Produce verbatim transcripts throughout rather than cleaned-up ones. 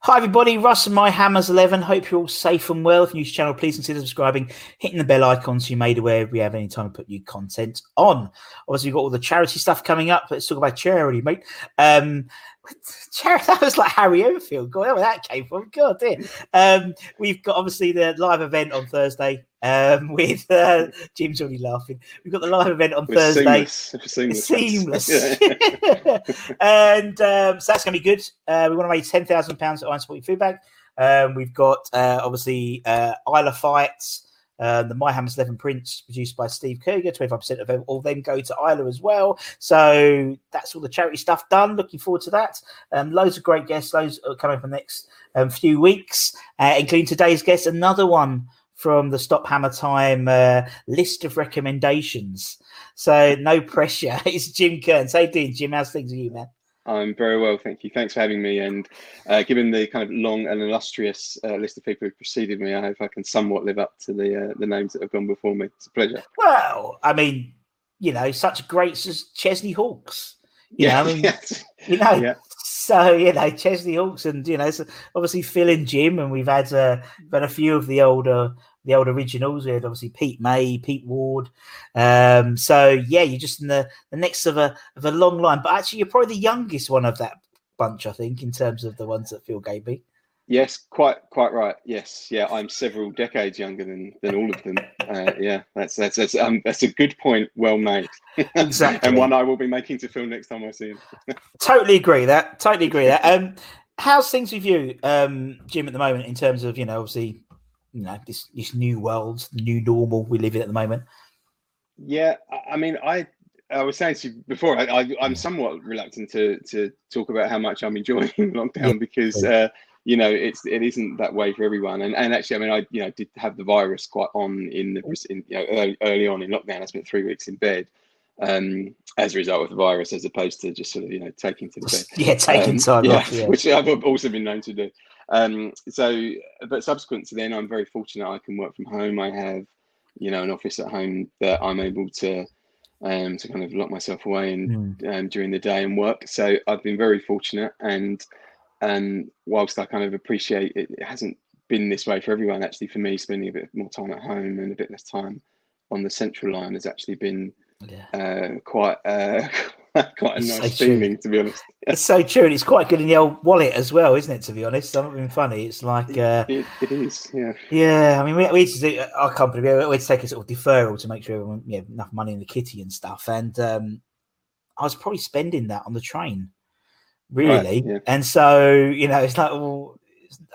Hi everybody, Russ and my Hammers eleven. Hope you're all safe and well. If you're new to the channel, please consider subscribing, hitting the bell icon so you're made aware if we have any time to put new content on. Obviously, we've got all the charity stuff coming up. Let's talk about charity, mate. Um, charity, that was like Harry Enfield. God, where that came from? God, dear. Um, we've got obviously the live event on Thursday. Um, with uh, Jim's already laughing. We've got the live event on it's Thursday. Seamless. It's seamless. It's seamless. And um, so that's going to be good. Uh, we want to raise ten thousand pounds at Iron Sporting Food Bank. Um, we've got, uh, obviously, uh, Isle of Fights, uh, the My Hammers eleven prints produced by Steve Kurger. twenty-five percent of all of them go to Isla as well. So that's all the charity stuff done. Looking forward to that. Um, loads of great guests. Loads are coming for the next um, few weeks, uh, including today's guest, another one from the Stop Hammer Time uh, list of recommendations. So no pressure. It's Jim Kearns. Hey, Dean. Jim, how's things with you, man? I'm very well, thank you. Thanks for having me. And uh, given the kind of long and illustrious uh, list of people who preceded me, I hope I can somewhat live up to the uh, the names that have gone before me. It's a pleasure. Well, I mean, you know, such greats as Chesney Hawks. You yeah. know, I mean, yes. you know, yeah. So, you know, Chesney Hawks and, you know, so obviously Phil and Jim, and we've had, uh, had a few of the older the old originals. We had obviously Pete May, Pete Ward. Um, so, yeah, you're just in the, the next of a of a long line. But actually, you're probably the youngest one of that bunch, I think, in terms of the ones that Phil gave me. Yes, quite quite right. Yes, yeah, I'm several decades younger than, than all of them. Uh, yeah, that's that's that's, um, that's a good point. Well made. Exactly. And one I will be making to Phil next time I see him. Totally agree that. Totally agree that. Um, how's things with you, um, Jim, at the moment in terms of, you know, obviously, you know, this, this new world, new normal we live in at the moment? Yeah, I mean, I I was saying to you before, I, I, I'm somewhat reluctant to to talk about how much I'm enjoying lockdown, yeah, because, uh, you know, it's it isn't that way for everyone. And and actually, I mean, I you know did have the virus quite on in the in, you know, early, early on in lockdown. I spent three weeks in bed um as a result of the virus, as opposed to just sort of, you know, taking to the bed. Yeah, taking um, time yeah, off. Yeah. Which I've also been known to do. Um, so, but subsequent to then, I'm very fortunate I can work from home. I have, you know, an office at home that I'm able to, um, to kind of lock myself away and mm. um, during the day and work. So I've been very fortunate, and, um, whilst I kind of appreciate it, it hasn't been this way for everyone. Actually, for me, spending a bit more time at home and a bit less time on the central line has actually been, yeah, uh, quite, uh, quite a it's nice so feeling, to be honest. It's so true, and it's quite good in the old wallet as well, isn't it, to be honest? I'm not being funny. It's like... Uh, it, it, it is, yeah. Yeah, I mean, we, we used to do, our company, we had to take a sort of deferral to make sure everyone, you know, enough money in the kitty and stuff, and um, I was probably spending that on the train, really. Right, yeah. And so, you know, it's like, well,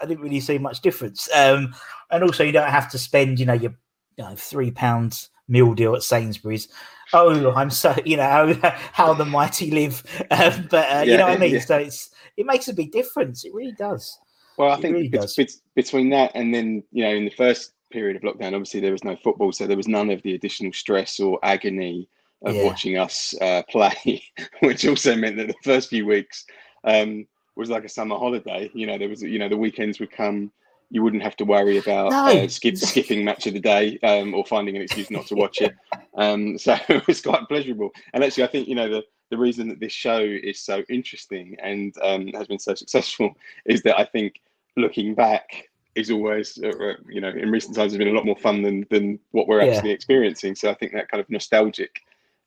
I didn't really see much difference. Um, and also, you don't have to spend, you know, your you know, three pounds meal deal at Sainsbury's. Oh, I'm so, you know, how, how the mighty live. Um, but, uh, yeah, you know what I mean? Yeah. So it's it makes a big difference. It really does. Well, I it think really bet- bet- between that and then, you know, in the first period of lockdown, obviously there was no football, so there was none of the additional stress or agony of yeah. watching us uh, play, which also meant that the first few weeks um, was like a summer holiday. You know, there was, you know, the weekends would come. You wouldn't have to worry about no. uh, skip, skipping match of the day um, or finding an excuse not to watch it. Um, so it was quite pleasurable. And actually, I think, you know, the, the reason that this show is so interesting and um, has been so successful is that I think looking back is always, uh, you know, in recent times has been a lot more fun than than what we're yeah. actually experiencing. So I think that kind of nostalgic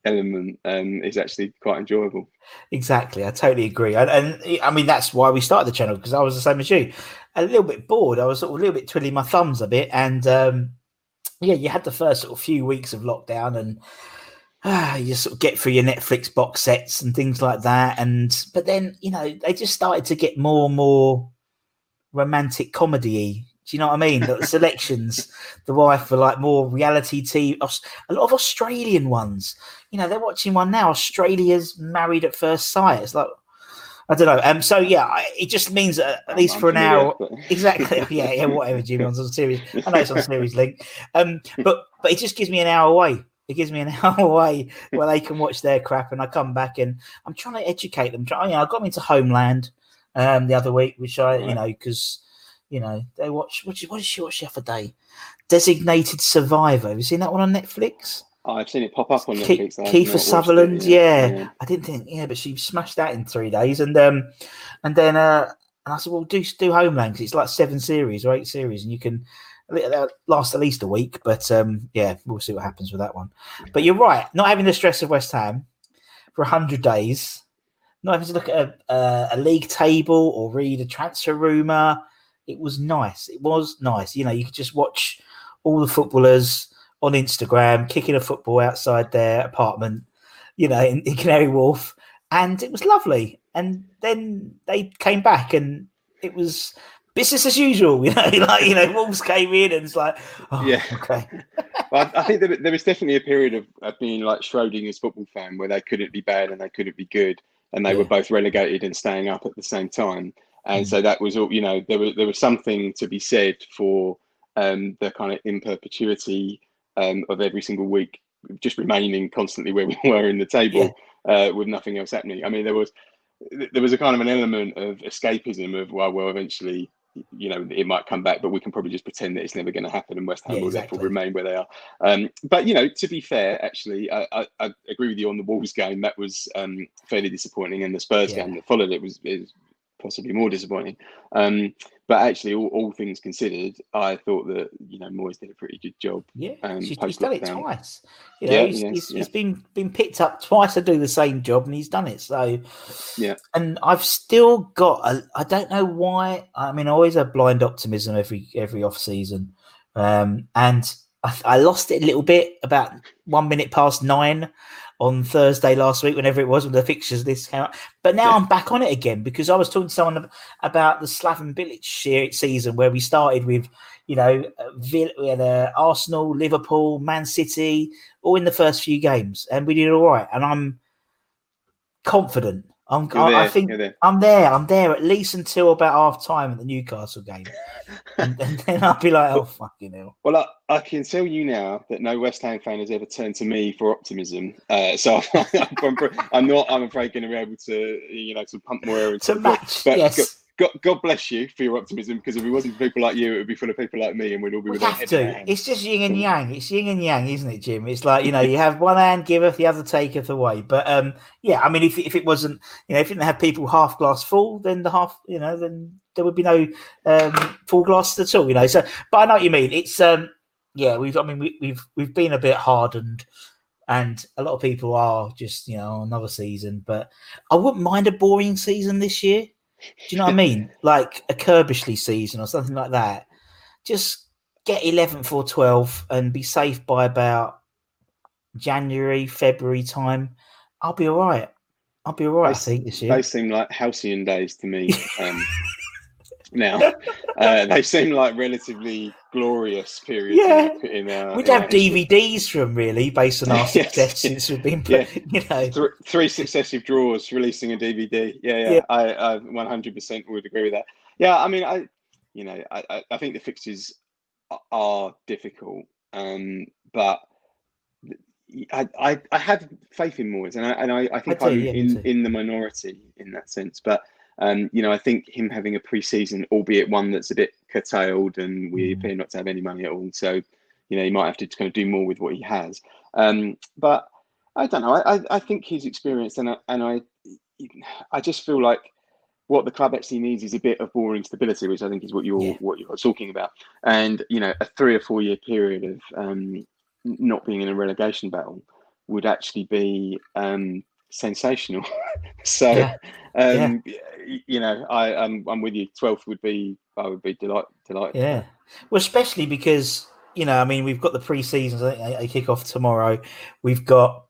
element um, is actually quite enjoyable. Exactly. I totally agree. And, and I mean, that's why we started the channel, because I was the same as you. A little bit bored. I was sort of a little bit twiddling my thumbs a bit. And um, yeah, you had the first sort of few weeks of lockdown and uh, you sort of get through your Netflix box sets and things like that. And but then, you know, they just started to get more and more romantic comedy-y. Do you know what I mean? The selections, the wife were like more reality T V, a lot of Australian ones. You know, they're watching one now, Australia's Married at First Sight. It's like, I don't know. Um. So, yeah, I, it just means uh, at least I'm for an hour. Exactly. Yeah, yeah, whatever, Jimmy, on series. I know it's on series link. Um. But, but it just gives me an hour away. It gives me an hour away where they can watch their crap, and I come back and I'm trying to educate them. Try, you know, I got them into Homeland um, the other week, which I, right. you know, because... You know, they watch, what did she watch the other day? Designated Survivor. Have you seen that one on Netflix? Oh, I've seen it pop up on Netflix. Ke- Kiefer Sutherland, yeah. yeah. I didn't think, yeah, but she smashed that in three days. And um, and then uh, and I said, well, do, do Homeland, because it's like seven series or eight series, and you can, that'll last at least a week. But um, yeah, we'll see what happens with that one. But you're right, not having the stress of West Ham for one hundred days, not having to look at a, a, a league table or read a transfer rumour. It was nice. It was nice. You know, you could just watch all the footballers on Instagram kicking a football outside their apartment, you know, in, in Canary Wharf. And it was lovely. And then they came back and it was business as usual. You know, like, you know, Wolves came in and it's like, oh, yeah, okay. Well, I, I think there, there was definitely a period of, of being like Schrodinger's football fan where they couldn't be bad and they couldn't be good. And they yeah. were both relegated and staying up at the same time. And so that was all, you know, there was, there was something to be said for um, the kind of in perpetuity um, of every single week, just remaining constantly where we were in the table yeah. uh, with nothing else happening. I mean, there was there was a kind of an element of escapism of, well, well, eventually, you know, it might come back, but we can probably just pretend that it's never going to happen and West Ham yeah, will exactly. therefore remain where they are. Um, but, you know, to be fair, actually, I, I, I agree with you on the Wolves game. That was um, fairly disappointing. And the Spurs yeah. game that followed it was... It was possibly more disappointing, um, but actually, all, all things considered, I thought that, you know, Moyes did a pretty good job. Yeah, um, he's, he's done it twice. You know, yeah, he's, yeah, he's, yeah. he's been been picked up twice to do the same job, and he's done it. So, yeah, and I've still got. A, I don't know why. I mean, I always have blind optimism every every off season, um, and I, I lost it a little bit about one minute past nine. On Thursday last week, whenever it was, when the fixtures list came out. But now yeah. I'm back on it again, because I was talking to someone about the Slaven Bilic season where we started with, you know, we had uh, Arsenal, Liverpool, Man City, all in the first few games, and we did all right. And I'm confident. I'm, I, I think there. I'm there. I'm there at least until about half time at the Newcastle game, and, and then I'll be like, "Oh fucking hell!" Well, I, I can tell you now that no West Ham fan has ever turned to me for optimism. Uh, so I'm, I'm not. I'm afraid going to be able to, you know, to pump more air into to match. But yes. God, God bless you for your optimism, because if it wasn't for people like you, it would be full of people like me, and we'd all be we with our heads in our hands. It's just yin and yang. It's yin and yang, isn't it, Jim? It's like, you know, you have one hand giveth, the other taketh away. But um, yeah, I mean, if if it wasn't, you know, if you didn't have people half glass full, then the half, you know, then there would be no um, full glass at all, you know. So, but I know what you mean. It's um, yeah, we've. I mean, we, we've we've been a bit hardened. And a lot of people are just, you know, another season. But I wouldn't mind a boring season this year. Do you know what I mean? Like a Kerbishley season or something like that. Just get eleventh or twelfth and be safe by about January, February time. I'll be all right. I'll be all right, they, I think, this year. They seem like halcyon days to me um, now. Uh, they seem like relatively glorious periods. Yeah. In, uh, We'd in have D V Ds history. From, really, based on our success yes. since we've been, yeah. you know. Three, three successive draws, releasing a D V D. Yeah, yeah, yeah. I, I one hundred percent would agree with that. Yeah, I mean, I, you know, I, I think the fixtures are difficult, um, but I, I I have faith in Moyes, and I and I, I think I'm yeah, in, in the minority in that sense. But um, you know, I think him having a pre-season, albeit one that's a bit curtailed, and we mm. appear not to have any money at all, so you know, he might have to kind of do more with what he has. Um, but I don't know. I, I, I think he's experienced, and I, and I I just feel like what the club actually needs is a bit of boring stability, which I think is what you're yeah. what you're talking about, and you know, a three or four year period of um, not being in a relegation battle would actually be um, sensational. so, yeah. Um, yeah. you know, I, I'm I'm with you. twelfth would be I would be delight delighted. Yeah, well, especially because you know, I mean, we've got the pre-seasons. I think they kick off tomorrow. We've got.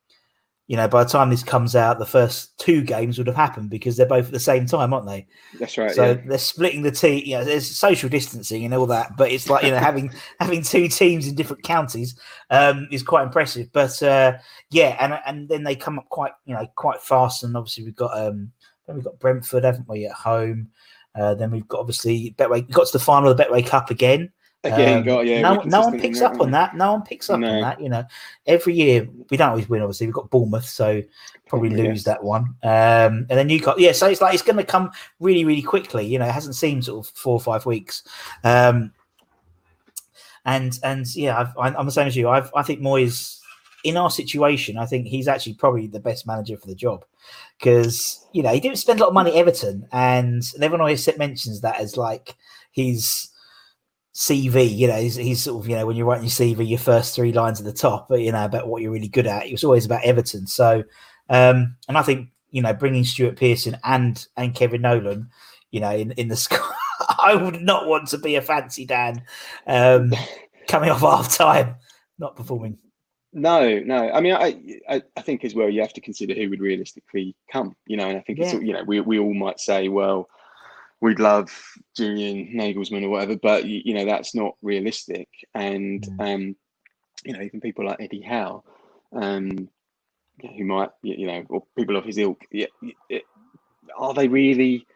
You know, by the time this comes out, the first two games would have happened because they're both at the same time, aren't they? That's right. So yeah. they're splitting the team. You know, there's social distancing and all that, but it's like, you know, having having two teams in different counties um, is quite impressive. But uh, yeah, and and then they come up quite, you know, quite fast. And obviously we've got um, then we've got Brentford, haven't we, at home? Uh, then we've got obviously Betway. Got to the final of the Betway Cup again. Again, um, God, yeah, no, no one picks up on that. No one picks up no. on that. You know, every year we don't always win. Obviously, we've got Bournemouth, so probably yeah. lose that one. Um, and then Newcastle, yeah. So it's like it's going to come really, really quickly. You know, it hasn't seemed sort of four or five weeks. Um, and and yeah, I've, I, I'm the same as you. I've, I think Moyes, in our situation, I think he's actually probably the best manager for the job because you know he didn't spend a lot of money at Everton, and everyone always mentions that as like he's. C V, you know, he's, he's sort of, you know, when you're writing your C V, your first three lines at the top, you know, about what you're really good at. It was always about Everton. So, um, and I think, you know, bringing Stuart Pearson and and Kevin Nolan, you know, in, in the squad, I would not want to be a fancy Dan um, coming off half time, not performing. No, no. I mean, I, I I think as well, you have to consider who would realistically come, you know, and I think, yeah. it's, you know, we we all might say, well, we'd love Julian Nagelsmann or whatever, but you, you know that's not realistic. And mm. um, you know even people like Eddie Howe, um, who might you know, or people of his ilk, yeah, it, are they really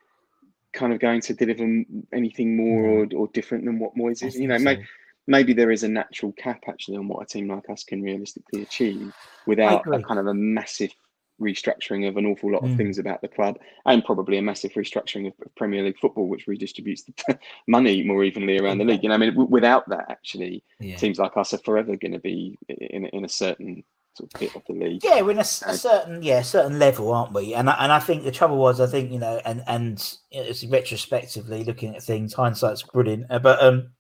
kind of going to deliver anything more or, or different than what Moyes is? You know, so. may, maybe there is a natural cap actually on what a team like us can realistically achieve without a kind of a massive. Restructuring of an awful lot of mm. things about the club, and probably a massive restructuring of Premier League football, which redistributes the money more evenly around the league. You know, I mean, w- without that, actually, yeah. teams like us are forever going to be in in a certain sort of bit of the league. Yeah, we're in a, uh, a certain yeah certain level, aren't we? And I, and I think the trouble was, I think you know, and and it's retrospectively looking at things, hindsight's brilliant, but um,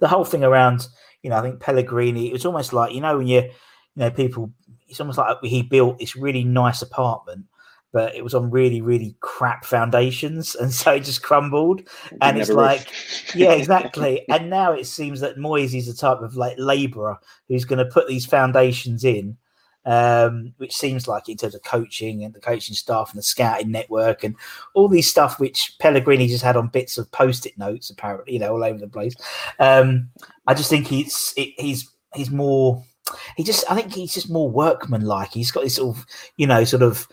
the whole thing around you know, I think Pellegrini, it was almost like you know when you you know people. It's almost like he built this really nice apartment, but it was on really, really crap foundations. And so it just crumbled. It and it's like, was. yeah, exactly. And now it seems that Moyes is a type of like labourer who's going to put these foundations in, um, which seems like in terms of coaching and the coaching staff and the scouting network and all these stuff, which Pellegrini just had on bits of post-it notes, apparently, you know, all over the place. Um, I just think he's, it, he's, he's more... He just, I think he's just more workman-like. He's got this sort of, you know, sort of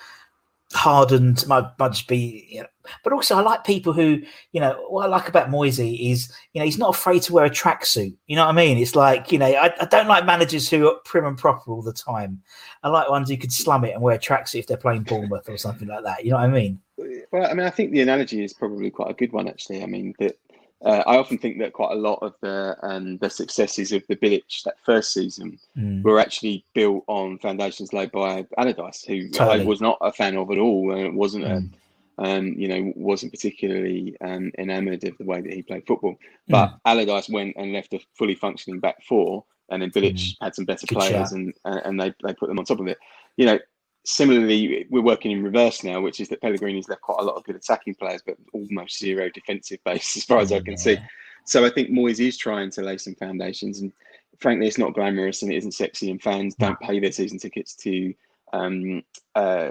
hardened, might, might just be, you know. But also I like people who, you know, what I like about Moyes is, you know, he's not afraid to wear a tracksuit. You know what I mean? It's like, you know, I, I don't like managers who are prim and proper all the time. I like ones who could slum it and wear a tracksuit if they're playing Bournemouth or something like that. You know what I mean? Well, I mean, I think the analogy is probably quite a good one, actually. I mean, that. Uh, I often think that quite a lot of the um, the successes of the Bilic that first season mm. were actually built on foundations laid by Allardyce, who totally. I was not a fan of at all, and it wasn't mm. a, um, you know, wasn't particularly um, enamoured of the way that he played football. But mm. Allardyce went and left a fully functioning back four, and then Bilic mm. had some better Good players, and, and they they put them on top of it. You know. Similarly, we're working in reverse now, which is that Pellegrini's left quite a lot of good attacking players, but almost zero defensive base as far as I can yeah. see. So I think Moyes is trying to lay some foundations, and frankly, it's not glamorous and it isn't sexy, and fans don't pay their season tickets to um uh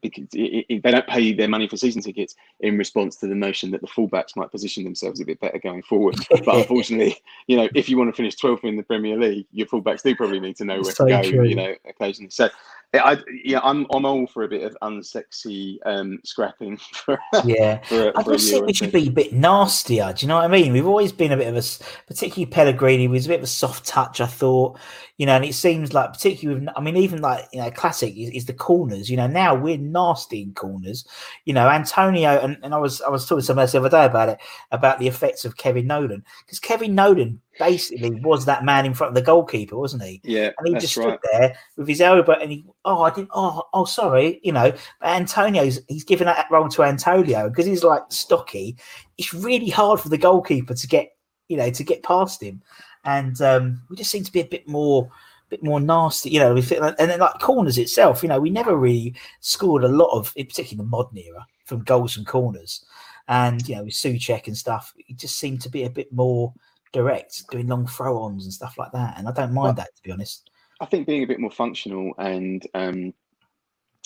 because it, it, they don't pay their money for season tickets in response to the notion that the fullbacks might position themselves a bit better going forward. But unfortunately, you know, if you want to finish twelfth in the Premier League, your fullbacks do probably need to know where so to go, true. you know, occasionally. So. I, yeah, I'm I'm all for a bit of unsexy um, scrapping. For, yeah, for a, I just think we should be a bit nastier. Do you know what I mean? We've always been a bit of a, particularly Pellegrini was a bit of a soft touch, I thought. You know, and it seems like particularly, with, I mean, even like, you know, classic is, is the corners. You know, now we're nasty in corners. You know, Antonio, and, and I was I was talking to somebody else the other day about it, about the effects of Kevin Nolan, because Kevin Nolan basically was that man in front of the goalkeeper, wasn't he? Yeah, and he just stood right there with his elbow, and he, oh, I didn't, oh, oh, sorry, you know. But Antonio's, he's given that role to Antonio because he's like stocky. It's really hard for the goalkeeper to get, you know, to get past him, and um, we just seem to be a bit more, bit more nasty, you know. We feel like, and then like corners itself, you know, we never really scored a lot of, in particular the modern era, from goals and corners, and you know, with Soucek and stuff, it just seemed to be a bit more direct, doing long throw-ons and stuff like that, and I don't mind well, that, to be honest. I think being a bit more functional and um,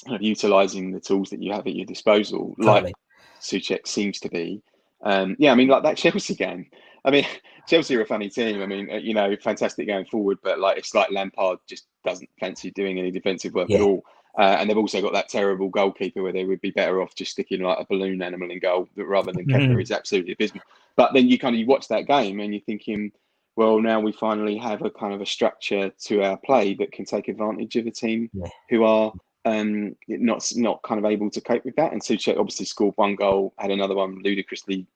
kind of utilising the tools that you have at your disposal, totally, like Soucek seems to be. Um, yeah, I mean, like that Chelsea game. I mean, Chelsea are a funny team. I mean, you know, fantastic going forward, but like it's like Lampard just doesn't fancy doing any defensive work yeah. at all. Uh, and they've also got that terrible goalkeeper where they would be better off just sticking like a balloon animal in goal rather than Kepa mm. is absolutely abysmal. But then you kind of you watch that game and you're thinking, well, now we finally have a kind of a structure to our play that can take advantage of a team yeah. who are um, not not kind of able to cope with that. And Soucek obviously scored one goal, had another one ludicrously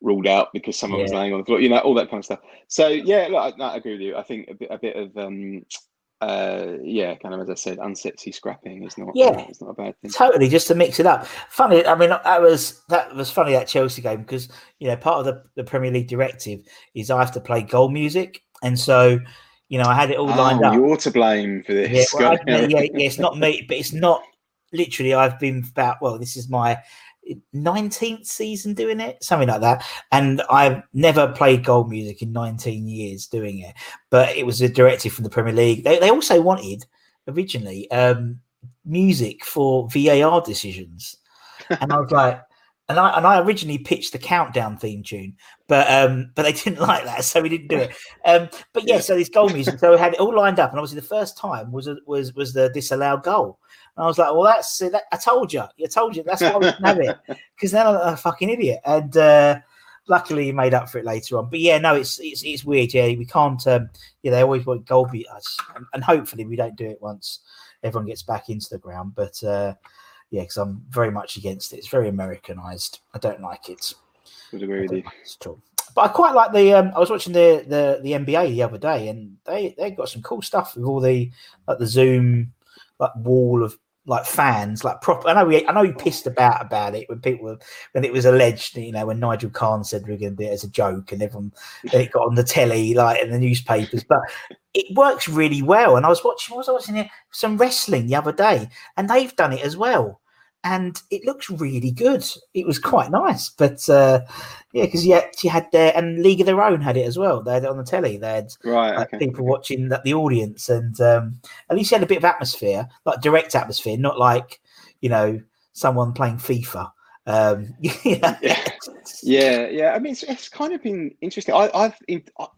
ruled out because someone yeah. was laying on the floor, you know, all that kind of stuff. So, yeah, look, I, I agree with you. I think a bit, a bit of... Um, Uh, yeah, kind of as I said, unsexy scrapping is not, yeah, uh, it's not a bad thing. Totally, just to mix it up. Funny, I mean, that was that was funny that Chelsea game because you know part of the, the Premier League directive is I have to play goal music, and so you know I had it all oh, lined up. You're to blame for this. Yeah, well, yeah, yeah, it's not me, but it's not literally. I've been about well, this is my nineteenth season doing it, something like that, and I've never played goal music in nineteen years doing it, but it was a directive from the Premier League. They, they also wanted originally um music for V A R decisions, and I was like and I and I originally pitched the countdown theme tune, but um but they didn't like that, so we didn't do it. Um but yeah, so this goal music, so we had it all lined up, and obviously the first time was a, was was the disallowed goal. And I was like, well, that's that, I told you, I told you, that's why we didn't have it, because then I'm a fucking idiot. And uh, luckily, you made up for it later on. But yeah, no, it's it's it's weird. Yeah, we can't. Um, yeah, they always want goal beat us, and, and hopefully, we don't do it once everyone gets back into the ground. But uh, yeah, because I'm very much against it. It's very Americanized. I don't like it. Would agree with you. Like but I quite like the. Um, I was watching the, the the N B A the other day, and they they got some cool stuff with all the like the Zoom like wall of. Like fans, like proper. I know we, I know we pissed about about it when people were, when it was alleged, you know, when Nigel Khan said we we're going to do it as a joke, and everyone, and it got on the telly, like in the newspapers. But it works really well. And I was watching, I was watching some wrestling the other day, and they've done it as well, and it looks really good. It was quite nice, but uh, yeah, because you, you had their and League of Their Own had it as well. They had it on the telly. They had right, like, okay. people watching that the audience, and um, at least you had a bit of atmosphere, like direct atmosphere, not like you know someone playing FIFA. Um, you know? yeah. yeah, yeah. I mean, it's, it's kind of been interesting. I, I've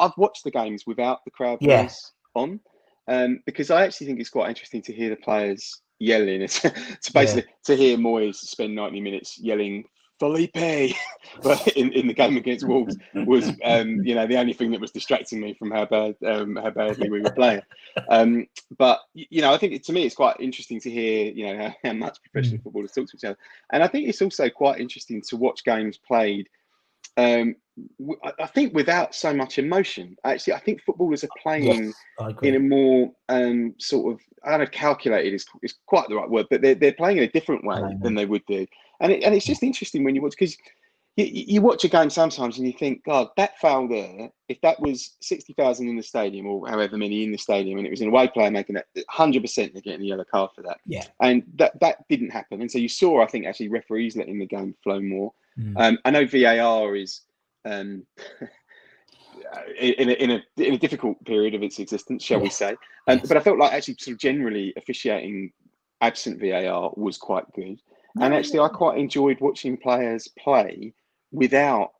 I've watched the games without the crowd yeah. voice on, um, because I actually think it's quite interesting to hear the players yelling. It's to basically yeah. to hear Moyes spend ninety minutes yelling Felipe but in, in the game against Wolves was um you know the only thing that was distracting me from how bad um how badly we were playing. Um but you know I think it, to me it's quite interesting to hear you know how, how much professional footballers talk to each other, and I think it's also quite interesting to watch games played um w- I think without so much emotion. Actually, I think footballers are playing yes, in a more um sort of I don't know calculated is is quite the right word, but they're they're playing in a different way than they would do, and it, and it's just interesting when you watch, because you, you watch a game sometimes and you think, God, that foul there, if that was sixty thousand in the stadium or however many in the stadium, and it was an away player making that, hundred percent they're getting the yellow card for that. Yeah, and that that didn't happen, and so you saw I think actually referees letting the game flow more. Mm. Um, I know V A R is um, in, a, in, a, in a difficult period of its existence, shall yes. we say. Um, yes. But I felt like actually sort of generally officiating absent V A R was quite good. No, and actually no. I quite enjoyed watching players play without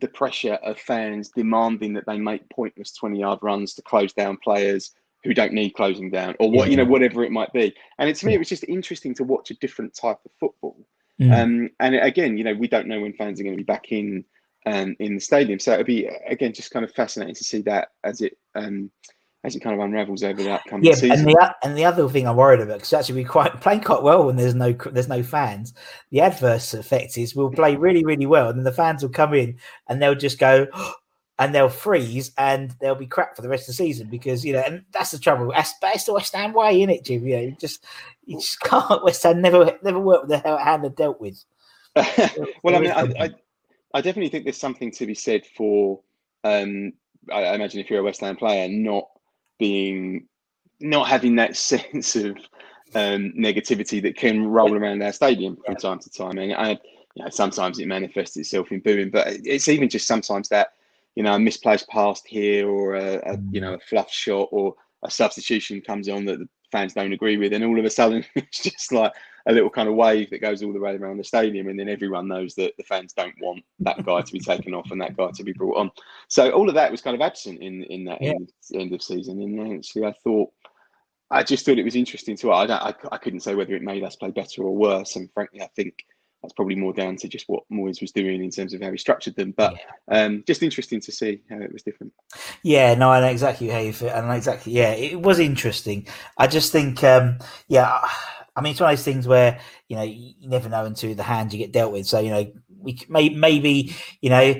the pressure of fans demanding that they make pointless twenty-yard runs to close down players who don't need closing down, or what, you know, whatever it might be. And it, to me, it was just interesting to watch a different type of football. Yeah. Um, and again, you know, we don't know when fans are going to be back in um, in the stadium, so it'll be again just kind of fascinating to see that as it um, as it kind of unravels over the upcoming yeah, season. And the, and the other thing I'm worried about, because actually we quite play quite well when there's no there's no fans. The adverse effect is we'll play really really well, and then the fans will come in and they'll just go. And they'll freeze, and they'll be crap for the rest of the season because you know, and that's the trouble. That's, that's the West Ham way, isn't it, Jim? You know, you just you just can't. West Ham never never worked with the hand they're dealt with. Well, I mean, I, I I definitely think there's something to be said for. Um, I, I imagine if you're a West Ham player, not being, not having that sense of um, negativity that can roll around our stadium from yeah. time to time, and I, you know, sometimes it manifests itself in booing, but it's even just sometimes that. You know, a misplaced pass here, or a, a you know a fluff shot, or a substitution comes on that the fans don't agree with, and all of a sudden it's just like a little kind of wave that goes all the way around the stadium, and then everyone knows that the fans don't want that guy to be taken off and that guy to be brought on. So all of that was kind of absent in in that yeah. end, end of season. And actually, I thought I just thought it was interesting to I don't I, I couldn't say whether it made us play better or worse, and frankly, I think. That's probably more down to just what Moyes was doing in terms of how he structured them. But yeah. um, just interesting to see how it was different. Yeah, no, I know exactly how you feel. I know exactly. Yeah, it was interesting. I just think, um, yeah, I mean, it's one of those things where, you know, you never know until the hand you get dealt with. So, you know, we may, maybe, you know,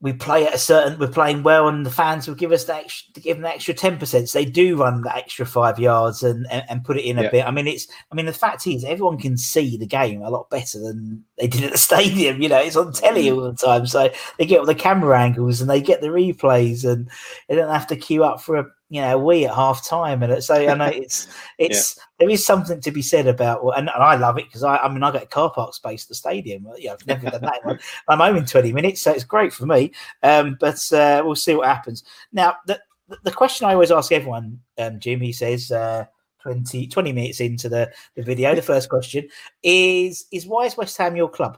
we play at a certain, we're playing well and the fans will give us that, give them the extra ten percent. So they do run the extra five yards and, and, and put it in a yeah. bit. I mean, it's, I mean, the fact is everyone can see the game a lot better than they did at the stadium. You know, it's on telly all the time. So they get all the camera angles and they get the replays and they don't have to queue up for a, you know, we at half time. And so I know it's, it's, yeah. there is something to be said about, and, and I love it because I, I mean, I got a car park space at the stadium. You know, I've never done that. I'm home in twenty minutes. So it's great for me. Um, but uh, we'll see what happens. Now, the the question I always ask everyone, um, Jim, he says uh, twenty minutes into the, the video, the first question is, is why is West Ham your club?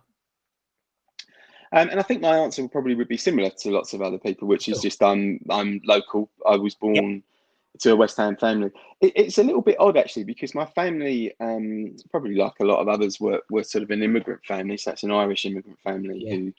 Um, and I think my answer will probably would be similar to lots of other people, which is just I'm um, I'm local. I was born yep. to a West Ham family. It, it's a little bit odd actually because my family, um, probably like a lot of others, were were sort of an immigrant family. So that's an Irish immigrant family yeah. who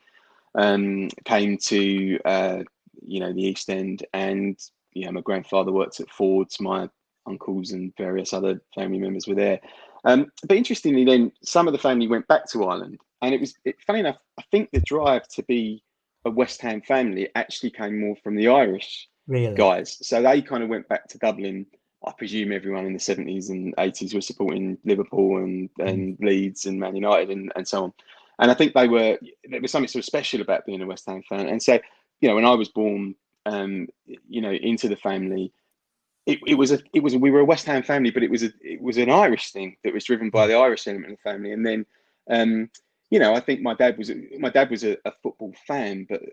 um, came to uh, you know the East End, and you know my grandfather worked at Ford's. My uncles and various other family members were there. Um, but interestingly, then some of the family went back to Ireland. And it was it, funny enough, I think the drive to be a West Ham family actually came more from the Irish really? guys. So they kind of went back to Dublin. I presume everyone in the seventies and eighties was supporting Liverpool and, and mm. Leeds and Man United and, and so on. And I think they were, there was something sort of special about being a West Ham fan. And so, you know, when I was born, um, you know, into the family, It, it was a, it was a, we were a West Ham family, but it was a, it was an Irish thing that was driven by the Irish element of the family. And then, um, you know, I think my dad was, my dad was a, a football fan, but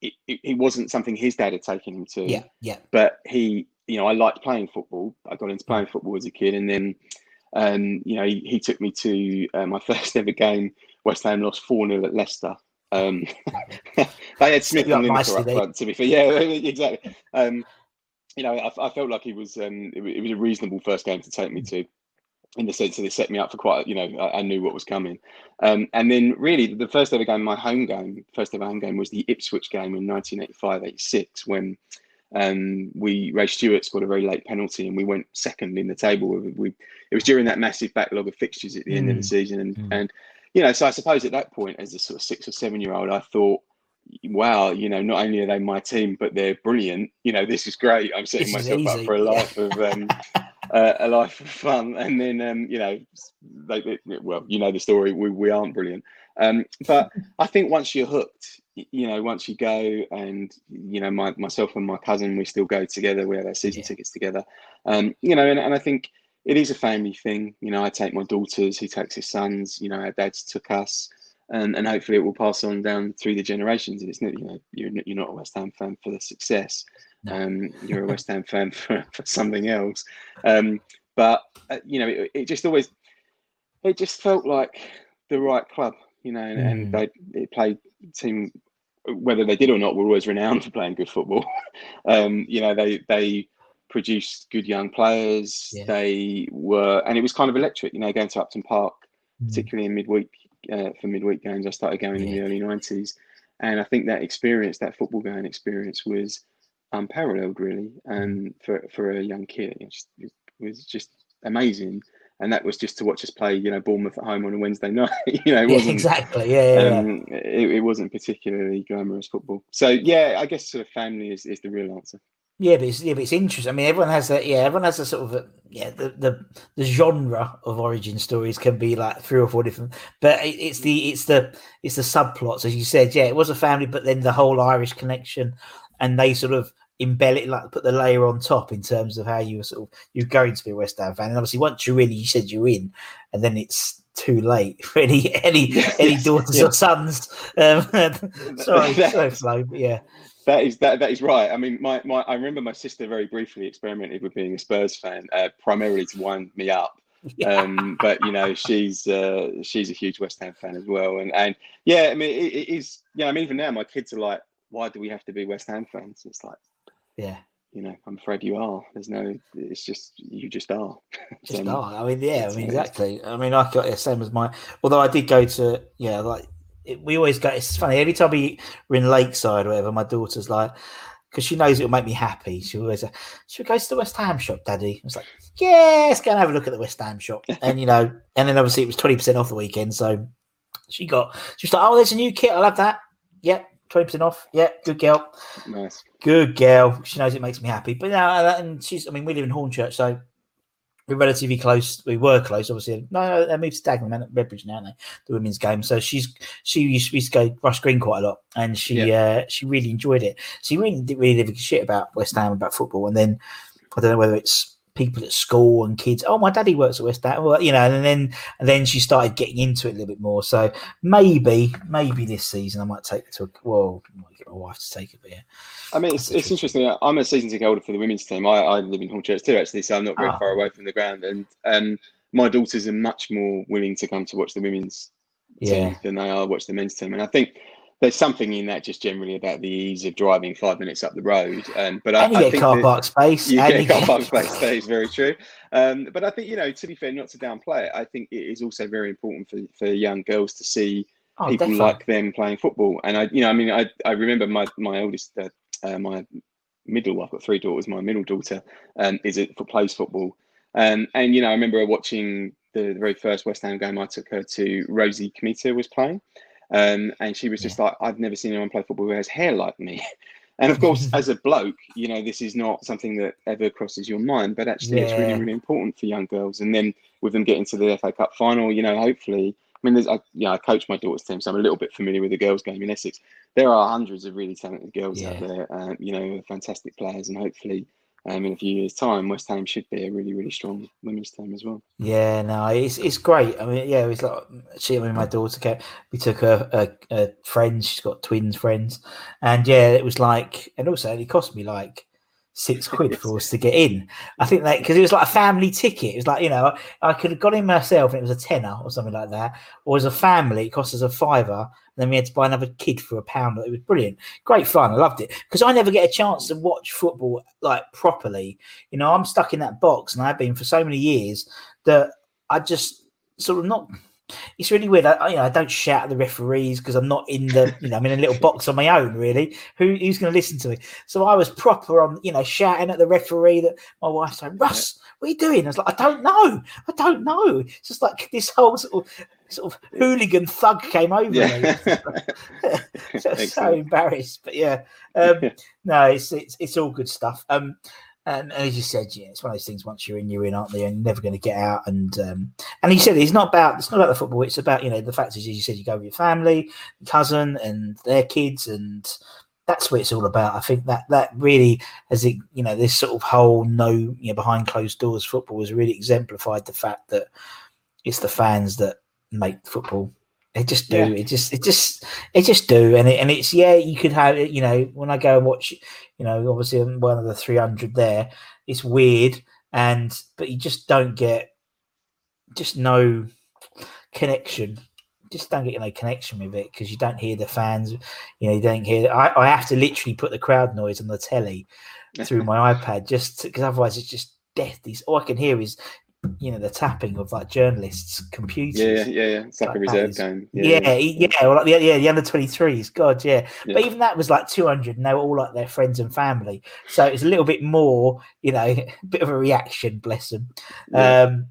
it, it, it wasn't something his dad had taken him to. Yeah, yeah. But he, you know, I liked playing football. I got into playing football as a kid, and then, um, you know, he, he took me to uh, my first ever game. West Ham lost four nil at Leicester. Um, they had Smith and Lineker up front, to be fair. Yeah, exactly. Um, You know, I, I felt like he was, um, it, it was a reasonable first game to take me to, in the sense that it set me up for quite, you know, I, I knew what was coming. Um, and then really the first ever game, my home game, first ever home game was the Ipswich game in nineteen eighty-five eighty-six when um, we, Ray Stewart scored a very late penalty and we went second in the table. We, it was during that massive backlog of fixtures at the mm. end of the season. And, mm. and, you know, so I suppose at that point as a sort of six or seven year old, I thought, wow, you know, not only are they my team, but they're brilliant. You know, this is great. I'm setting this myself up for a life of um, uh, a life of fun. And then, um, you know, they, they, well, you know the story. We we aren't brilliant, um, but I think once you're hooked, you know, once you go, and you know, my myself and my cousin, we still go together. We have our season yeah. tickets together. Um, you know, and, and I think it is a family thing. You know, I take my daughters, he takes his sons. You know, our dads took us. And, and hopefully it will pass on down through the generations. It's not, you know, you're, you're not a West Ham fan for the success. No. Um, you're a West Ham fan for, for something else. Um, but, uh, you know, it, it just always, it just felt like the right club, you know, and, mm. and they, they played team, whether they did or not, were always renowned for playing good football. um, you know, they, they produced good young players. Yeah. They were, and it was kind of electric, you know, going to Upton Park, mm. particularly in midweek, uh, for midweek games. I started going yeah. in the early nineties. And I think that experience, that football going experience was unparalleled, really, um, for, for a young kid. It, just, it was just amazing. And that was just to watch us play, you know, Bournemouth at home on a Wednesday night. you know, it wasn't, yeah, exactly. Yeah, um, yeah. It, it wasn't particularly glamorous football. So, yeah, I guess sort of family is, is the real answer. Yeah, but it's yeah, but it's interesting. I mean, everyone has that. Yeah, everyone has a sort of a, yeah. The, the the genre of origin stories can be like three or four different, but it, it's the it's the it's the subplots, as you said. Yeah, it was a family, but then the whole Irish connection, and they sort of embellish, like put the layer on top in terms of how you were sort of you're going to be a West Ham fan, and obviously once you're in, you said you're in, and then it's too late for any any any daughters yeah. or sons. Um, sorry, so slow, but yeah. That is that. That is right. I mean, my, my I remember my sister very briefly experimented with being a Spurs fan, uh, primarily to wind me up. Yeah. Um, but you know, she's uh, she's a huge West Ham fan as well. And and yeah, I mean, it, it is. Yeah, I mean, even now my kids are like, "Why do we have to be West Ham fans?" It's like, yeah, you know, I'm afraid you are. There's no. It's just you just are. Just so, are. I mean, yeah. I mean, exactly. I mean, I got the same as my. Although I did go to yeah, like. We always go, it's funny, every time we were in Lakeside or whatever, my daughter's like, because she knows it'll make me happy. She always like, should we go to the West Ham shop, Daddy? I was like, yeah, let's go and have a look at the West Ham shop. And, you know, and then obviously it was twenty percent off the weekend. So she got, she was like, oh, there's a new kit. I'll have that. Yep, twenty percent off. Yep, good girl. Nice. Good girl. She knows it makes me happy. But now, and she's, I mean, we live in Hornchurch, so. We're relatively close. We were close, obviously. No, they moved to Dagenham and Redbridge now, the women's game. So she's she used, used to go Rush Green quite a lot, and she yeah. uh, she really enjoyed it. She really didn't really give a shit about West Ham, about football. And then I don't know whether it's people at school and kids. Oh, my daddy works at West Ham, well, you know. And then and then she started getting into it a little bit more. So maybe maybe this season I might take it to a, well, I might get my wife to take it. But yeah, I mean, it's it's interesting. I'm a season ticket holder for the women's team. I, I live in Hornchurch too, actually, so I'm not very ah. far away from the ground. And um, my daughters are much more willing to come to watch the women's yeah. team than they are watch the men's team. And I think there's something in that just generally about the ease of driving five minutes up the road. Um, but and I, you I get think car park space. You and get you car get... park space. That is very true. Um, but I think, you know, to be fair, not to downplay it, I think it is also very important for, for young girls to see oh, people definitely. like them playing football. And I, you know, I mean, I, I remember my, my oldest, uh, uh, my middle, I've got three daughters, my middle daughter um, is it for plays football. Um, and, you know, I remember watching the, the very first West Ham game I took her to, Rosie Kmita was playing. Um, and she was just yeah. like, I've never seen anyone play football who has hair like me. And of course, as a bloke, you know, this is not something that ever crosses your mind, but actually yeah. it's really, really important for young girls. And then with them getting to the F A Cup final, you know, hopefully, I mean, there's, I, you know, I coach my daughter's team, so I'm a little bit familiar with the girls' game in Essex. There are hundreds of really talented girls yeah. out there, uh, you know, fantastic players, and hopefully, Um, in a few years' time, West Ham should be a really, really strong women's team as well. Yeah, no, it's it's great. I mean, yeah, it was like she. I mean, my daughter came. We took her, her, her friends. She's got twins friends, and yeah, it was like, and also it cost me like six quid for us to get in. I think that because it was like a family ticket. It was like, you know, I could have got in myself, and it was a tenner or something like that. Or as a family, it cost us a fiver. Then we had to buy another kid for a pound. It was brilliant. Great fun. I loved it. Because I never get a chance to watch football like properly. You know, I'm stuck in that box, and I've been for so many years that I just sort of not – it's really weird. I, you know, I don't shout at the referees because I'm not in the, you know, I'm in a little box on my own, really. Who, who's going to listen to me? So I was proper on, you know, shouting at the referee that my wife's like, Russ, what are you doing? I was like, I don't know. I don't know. It's just like this whole sort of, sort of hooligan thug came over yeah. me. So, so embarrassed. But yeah, um, no, it's, it's, it's all good stuff. Um, And as you said, yeah, it's one of those things. Once you're in, you're in, aren't they? And you're never going to get out. And um, and he said it's not about it's not about the football. It's about, you know, the fact is, as you said, you go with your family, your cousin, and their kids, and that's what it's all about. I think that that really, as it, you know, this sort of whole no, you know, behind closed doors football has really exemplified the fact that it's the fans that make football. They just do. Yeah. It just, it just, it just do. And it, and it's, yeah, you could have, you know, when I go and watch, you know, obviously I'm one of the three hundred there, it's weird. And, but you just don't get, just no connection just don't get no connection with it because you don't hear the fans. You know, you don't hear. I, I have to literally put the crowd noise on the telly through my iPad just because otherwise it's just death. These all I can hear is, you know, the tapping of like journalists' computers. Yeah, yeah, yeah. It's like, like a reserve is, game. Yeah, yeah. yeah. yeah. Well, like the, yeah, the under twenty-threes. God, yeah. yeah. But even that was like two hundred, and they were all like their friends and family. So it's a little bit more, you know, a bit of a reaction. Bless them. Yeah. Um,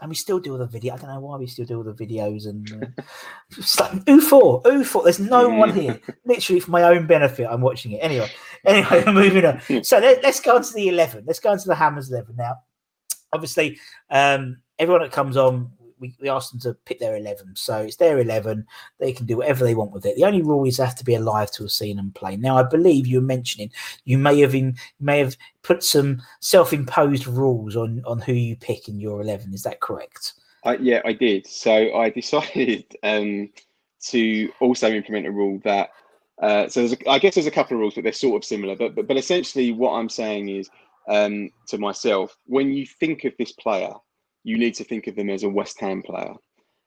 And we still do all the video. I don't know why we still do all the videos. And uh, it's like, who for? Who for? There's no one here. Literally, for my own benefit, I'm watching it. Anyway, anyway, moving on. So let, let's go on to the eleven. Let's go on to the Hammers eleven now. Obviously, um, everyone that comes on, we, we ask them to pick their eleven. So it's their eleven. They can do whatever they want with it. The only rule is they have to be alive to have seen them play. Now, I believe you were mentioning you may have in, may have put some self-imposed rules on, on who you pick in your eleven. Is that correct? Uh, yeah, I did. So I decided um, to also implement a rule that uh, – so there's a, I guess there's a couple of rules, but they're sort of similar. But but, but essentially what I'm saying is um, to myself, when you think of this player, you need to think of them as a West Ham player.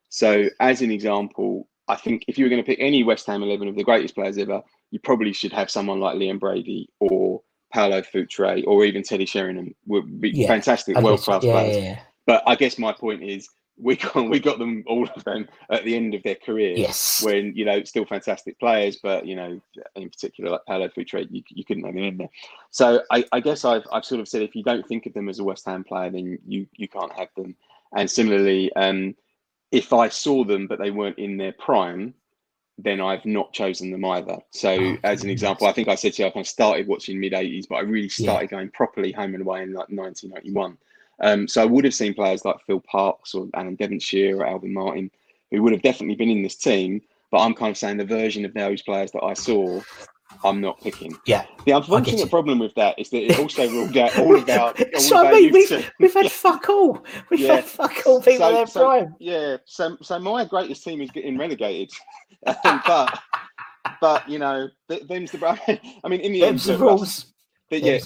So as an example, I think if you were going to pick any West Ham eleven of the greatest players ever, you probably should have someone like Liam Brady or Paolo Futre or even Teddy Sheringham would be yeah, fantastic world-class yeah, players. Yeah, yeah. But I guess my point is we got, we got them, all of them, at the end of their careers yes. when, you know, still fantastic players, but, you know, in particular like Paolo Futre, you, you couldn't have him in there. So I, I guess I've, I've sort of said if you don't think of them as a West Ham player, then you, you can't have them. And similarly, um, if I saw them but they weren't in their prime, then I've not chosen them either. So oh, as an example, I think I said to you, I kind of started watching mid-eighties, but I really started yeah. going properly home and away in like nineteen ninety-one. Um, so I would have seen players like Phil Parks or Alan Devonshire or Alvin Martin who would have definitely been in this team, but I'm kind of saying the version of those players that I saw, I'm not picking. Yeah. The unfortunate problem with that is that it also ruled out all of our... All so of I mean, we've, we've had fuck all. We've yeah. had fuck all people so, in their so, prime. Yeah, so, so my greatest team is getting relegated. but, but, you know, them's the... I mean, in the them's end... the rules. But yeah,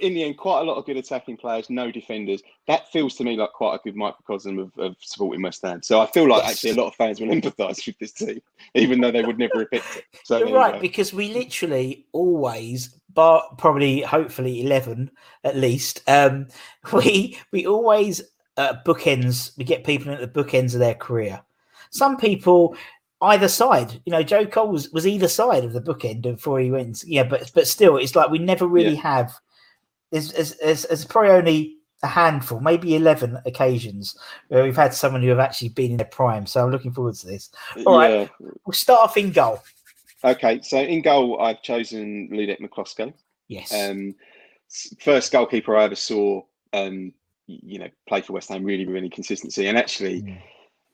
in the end, quite a lot of good attacking players, no defenders. That feels to me like quite a good microcosm of, of supporting West Ham. So I feel like yes. actually a lot of fans will empathise with this team, even though they would never have picked it. So You're right, because we literally always, bar probably hopefully eleven at least, um, we we always uh, bookends. We get people at the bookends of their career. Some people. Either side, you know, Joe Cole was, was either side of the bookend before he went. Yeah, but but still, it's like we never really yeah. have. There's, there's, there's probably only a handful, maybe eleven occasions where we've had someone who have actually been in their prime. So I'm looking forward to this. All yeah. right, we'll start off in goal. Okay, so in goal, I've chosen Ludek Miklosko. Yes. Um, first goalkeeper I ever saw, um, you know, play for West Ham, really, really consistently. And actually... Mm.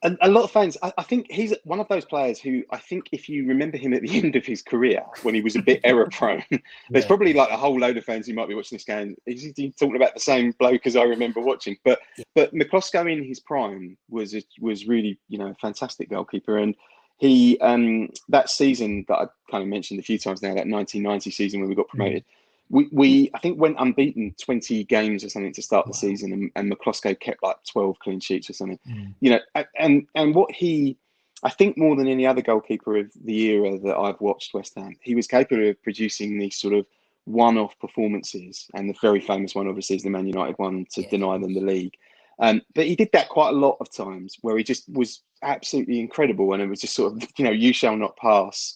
And a lot of fans, I, I think he's one of those players who I think if you remember him at the end of his career, when he was a bit error prone, there's yeah. probably like a whole load of fans who might be watching this game. He's, he's talking about the same bloke as I remember watching. But yeah. but Miklosko in his prime was was really, you know, a fantastic goalkeeper. And he um, that season that I kind of mentioned a few times now, that nineteen ninety season when we got promoted, mm-hmm. we, we I think went unbeaten twenty games or something to start wow. the season, and, and Miklosko kept like twelve clean sheets or something. Mm. You know, and and what he, I think more than any other goalkeeper of the era that I've watched West Ham, he was capable of producing these sort of one-off performances, and the very famous one obviously is the Man United one to yeah. deny them the league. Um, but he did that quite a lot of times where he just was absolutely incredible, and it was just sort of, you know, you shall not pass.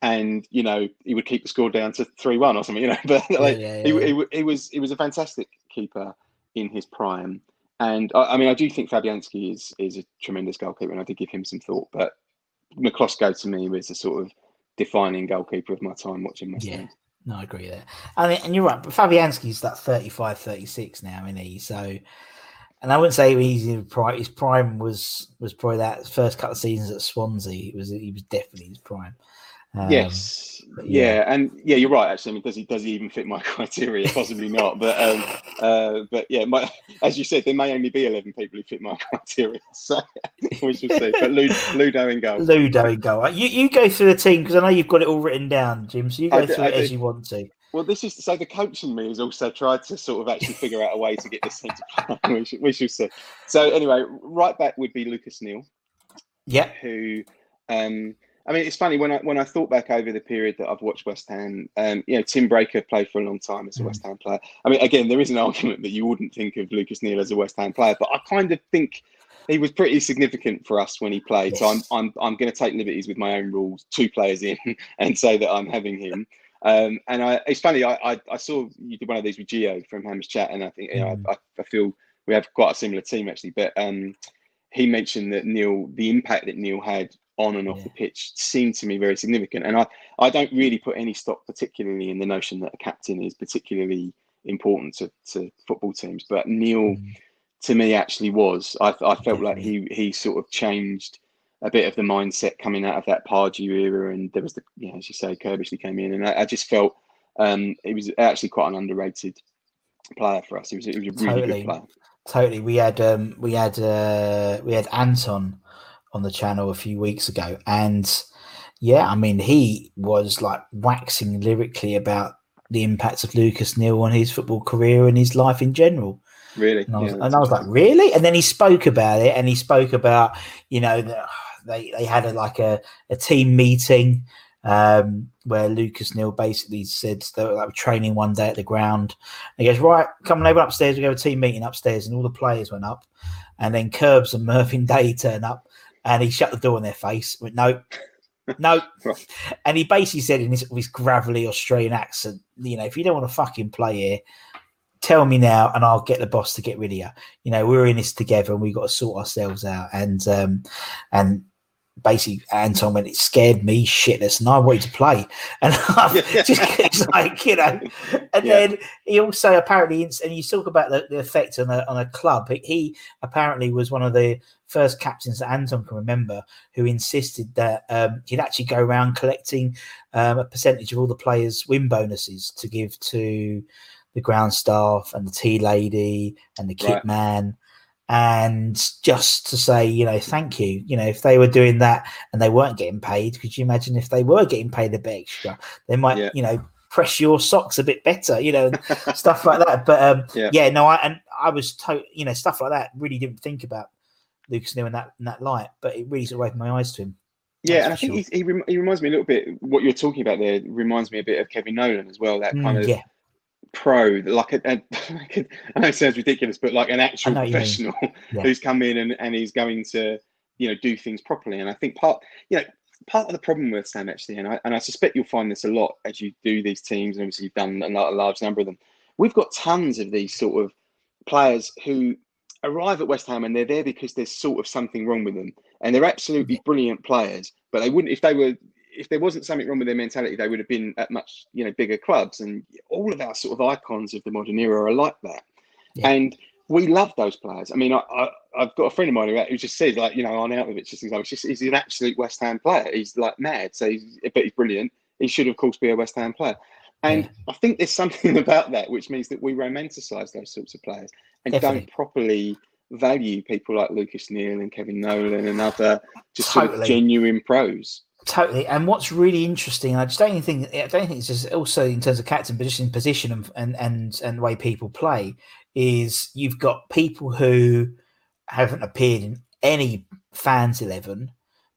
And, you know, he would keep the score down to three one or something, you know. But like, yeah, yeah, yeah. He, he, he was he was a fantastic keeper in his prime. And, I, I mean, I do think Fabianski is is a tremendous goalkeeper, and I did give him some thought. But Miklosko, to me, was a sort of defining goalkeeper of my time watching West Ham. Yeah, no, I agree there. I mean, and you're right, but Fabianski's like thirty-five, thirty-six now, isn't he? So... And I wouldn't say he's in prime. His prime was, was probably that first couple of seasons at Swansea. It was he was definitely his prime. Um, yes, yeah. yeah, and yeah, you're right. Actually, I mean, does he does he even fit my criteria? Possibly not. But um, uh, but yeah, my, as you said, there may only be eleven people who fit my criteria. So we should see. But Ludo in goal. Ludo in goal. You you go through the team because I know you've got it all written down, Jim. So you go I through do, it as you want to. Well, this is so the coach in me has also tried to sort of actually figure out a way to get this thing to play. We should, we should see. So anyway, right back would be Lucas Neil. Yeah. Who Um, I mean, it's funny, when I when I thought back over the period that I've watched West Ham, um, you know, Tim Breaker played for a long time as a West Ham player. I mean, again, there is an argument that you wouldn't think of Lucas Neil as a West Ham player, but I kind of think he was pretty significant for us when he played. Yes. So I'm I'm I'm going to take liberties with my own rules, two players in, and say that I'm having him. Um, and I, it's funny, I, I I saw you did one of these with Gio from Ham's Chat, and I think you know I, I feel we have quite a similar team actually, but um, he mentioned that Neil, the impact that Neil had on and off yeah. the pitch seemed to me very significant. And I, I don't really put any stock particularly in the notion that a captain is particularly important to, to football teams. But Neil, mm. to me, actually was. I, I felt like he he sort of changed a bit of the mindset coming out of that Pardew era. And there was, the you know, as you say, Kerbishley came in. And I, I just felt um, he was actually quite an underrated player for us. He was, he was a really totally. good player. Totally. We had, um, we had, uh, we had Anton on the channel a few weeks ago, and yeah, I mean, he was like waxing lyrically about the impacts of Lucas Neil on his football career and his life in general. Really, and I was, yeah, and I was like, really? And then he spoke about it, and he spoke about, you know, the, they they had a, like a, a team meeting um, where Lucas Neil basically said they were like training one day at the ground. And he goes, right, come on over upstairs. We have a team meeting upstairs, and all the players went up, and then Curbs and Mervyn Day turn up. And he shut the door in their face. Went, no, no. And he basically said in his, his gravelly Australian accent, you know, if you don't want to fucking play here, tell me now and I'll get the boss to get rid of you. You know, we're in this together and we've got to sort ourselves out. And um, and basically Anton went, it scared me shitless and I wanted to play. And I just like, you know. And yeah. then he also apparently, and you talk about the, the effect on a, on a club. He, he apparently was one of the first captains that Anton can remember who insisted that um, he'd actually go around collecting um, a percentage of all the players' win bonuses to give to the ground staff and the tea lady and the kit right. man, and just to say, you know, thank you. You know, if they were doing that and they weren't getting paid, could you imagine if they were getting paid a bit extra? They might, yeah. you know, press your socks a bit better, you know, stuff like that. But um, yeah. yeah, no, I and I was, to- you know, stuff like that really didn't think about Lucas Neil in that in that light, but it really sort of opened my eyes to him. Yeah, and I think sure. he, he, rem- he reminds me a little bit, what you're talking about there reminds me a bit of Kevin Nolan as well, that mm, kind of yeah. pro, like a, a, I know it sounds ridiculous, but like an actual professional yeah. who's come in and, and he's going to, you know, do things properly. And I think part, you know, part of the problem with Sam actually, and I, and I suspect you'll find this a lot as you do these teams, and obviously you've done a large number of them, we've got tons of these sort of players who arrive at West Ham and they're there because there's sort of something wrong with them, and they're absolutely brilliant players, but they wouldn't, if they were, if there wasn't something wrong with their mentality, they would have been at much, you know, bigger clubs. And all of our sort of icons of the modern era are like that, yeah. and we love those players. I mean, I, I I've got a friend of mine who, who just says, like, you know, Arnautovic just things like, just he's an absolute West Ham player. He's like mad, so he's, but he's brilliant. He should of course be a West Ham player. And yeah. I think there's something about that, which means that we romanticise those sorts of players and Definitely. don't properly value people like Lucas Neil and Kevin Nolan and other just totally. sort of genuine pros. Totally. And what's really interesting, I just don't think I don't think it's just also in terms of captain, but just in position and and and, and the way people play, is you've got people who haven't appeared in any fans eleven,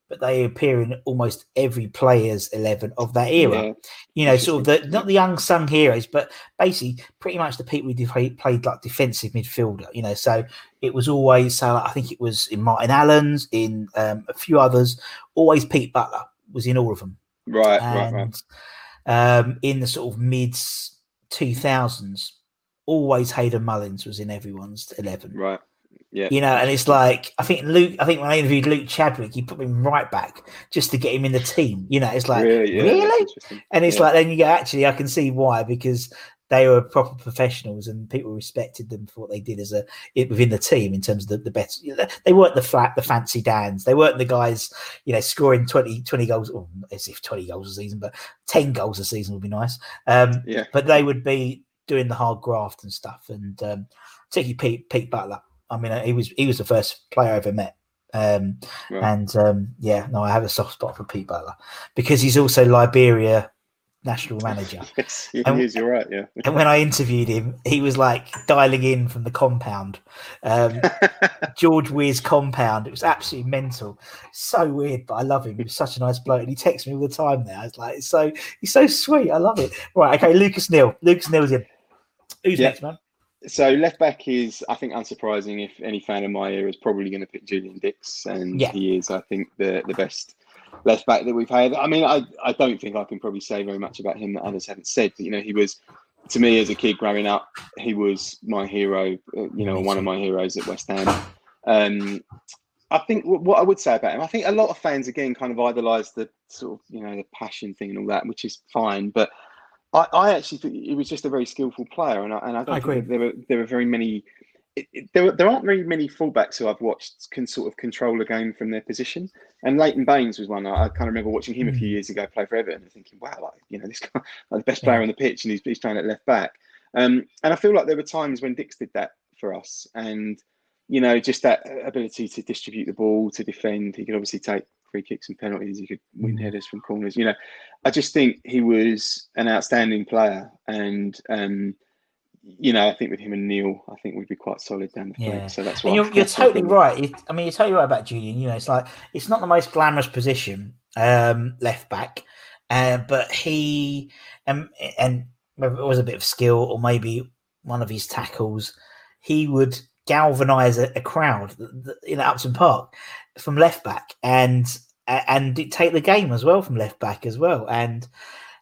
but they appear in almost every player's eleven of that era. Yeah. You know, sort of the, not the unsung heroes, but basically pretty much the people who de- played like defensive midfielder, you know, so it was always, so like, I think it was in Martin Allen's, in um, a few others, always Pete Butler was in all of them. Right, and, right, right. Um, in the sort of mid two thousands, always Hayden Mullins was in everyone's eleven. Right. Yeah, you know, and it's like I think Luke. I think when I interviewed Luke Chadwick, he put him right back just to get him in the team. You know, it's like really, yeah, really? and it's yeah. like then you go, actually, I can see why, because they were proper professionals and people respected them for what they did as a it, within the team in terms of the, the best. You know, they weren't the flat, the fancy Dans. They weren't the guys, you know, scoring twenty, twenty goals, or as if twenty goals a season, but ten goals a season would be nice. Um, yeah. But they would be doing the hard graft and stuff, and um, particularly Pete, Pete Butler. I mean, he was he was the first player I ever met. Um, right. And, um, yeah, no, I have a soft spot for Pete Butler because he's also Liberia national manager. Yes, he and, is, you're right, yeah. And when I interviewed him, he was like dialing in from the compound. Um, George Weir's compound. It was absolutely mental. So weird, but I love him. He was such a nice bloke. And he texts me all the time now. It's like, it's so, he's so sweet. I love it. Right, okay, Lucas Neil. Lucas Neil's in. Who's yeah. next, man? So left back is, I think, unsurprising if any fan of my era is probably going to pick Julian Dix. And yeah. he is, I think, the, the best left back that we've had. I mean, I, I don't think I can probably say very much about him that others haven't said. But, you know, he was, to me as a kid growing up, he was my hero, you know, one of my heroes at West Ham. Um, I think w- what I would say about him, I think a lot of fans, again, kind of idolise the sort of, you know, the passion thing and all that, which is fine. But I, I actually think he was just a very skillful player, and I, and I don't I think there were there were very many. It, it, there there aren't very many fullbacks who I've watched can sort of control a game from their position. And Leighton Baines was one. I, I kind of remember watching him mm. a few years ago play for Everton and thinking, wow, like, you know, this guy, like, the best player yeah. on the pitch, and he's he's playing at left back. Um, and I feel like there were times when Dix did that for us, and you know, just that ability to distribute the ball, to defend. He could obviously take free kicks and penalties, he could win headers from corners. You know, I just think he was an outstanding player, and um, you know, I think with him and Neil, I think we'd be quite solid down the field. Yeah. So that's why you're, you're totally right. I mean, you're totally right about Julian. You know, it's like it's not the most glamorous position, um, left back, uh, but he um, and whether it was a bit of skill or maybe one of his tackles, he would galvanise a, a crowd in Upton Park from left back, and and dictate the game as well from left back as well. And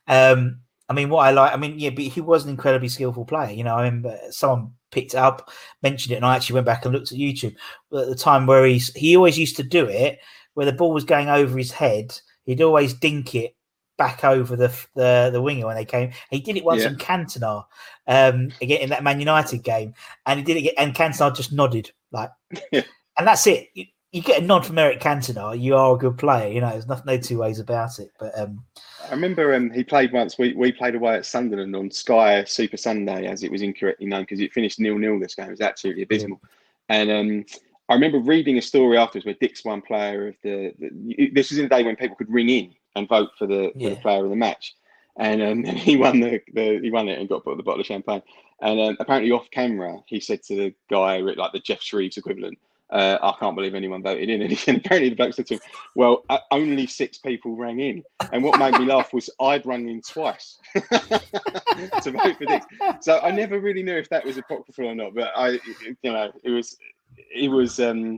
um, I mean, what I like, I mean, yeah, but he was an incredibly skillful player. You know, I remember someone picked it up, mentioned it, and I actually went back and looked at YouTube at the time where he he always used to do it where the ball was going over his head. He'd always dink it back over the the, the winger when they came. He did it once yeah. on Cantona um, again in that Man United game, and he did it, and Cantona just nodded like, yeah. and that's it. You, You get a nod from Eric Cantona, you are a good player. You know, there's no, no two ways about it. But um, I remember um, he played once. We we played away at Sunderland on Sky Super Sunday, as it was incorrectly known, because it finished nil-nil this game. It was absolutely abysmal. Yeah. And um, I remember reading a story afterwards where Dix won player of the, the. This was in the day when people could ring in and vote for the, yeah. for the player of the match, and um, he won the, the he won it and got put with the bottle of champagne. And um, apparently off camera, he said to the guy, like the Jeff Shreves equivalent, Uh, I can't believe anyone voted in. And apparently the bloke said to him, well, uh, only six people rang in. And what made me laugh was I'd rung in twice to vote for Dix. So I never really knew if that was apocryphal or not. But, I, you know, it was it was um,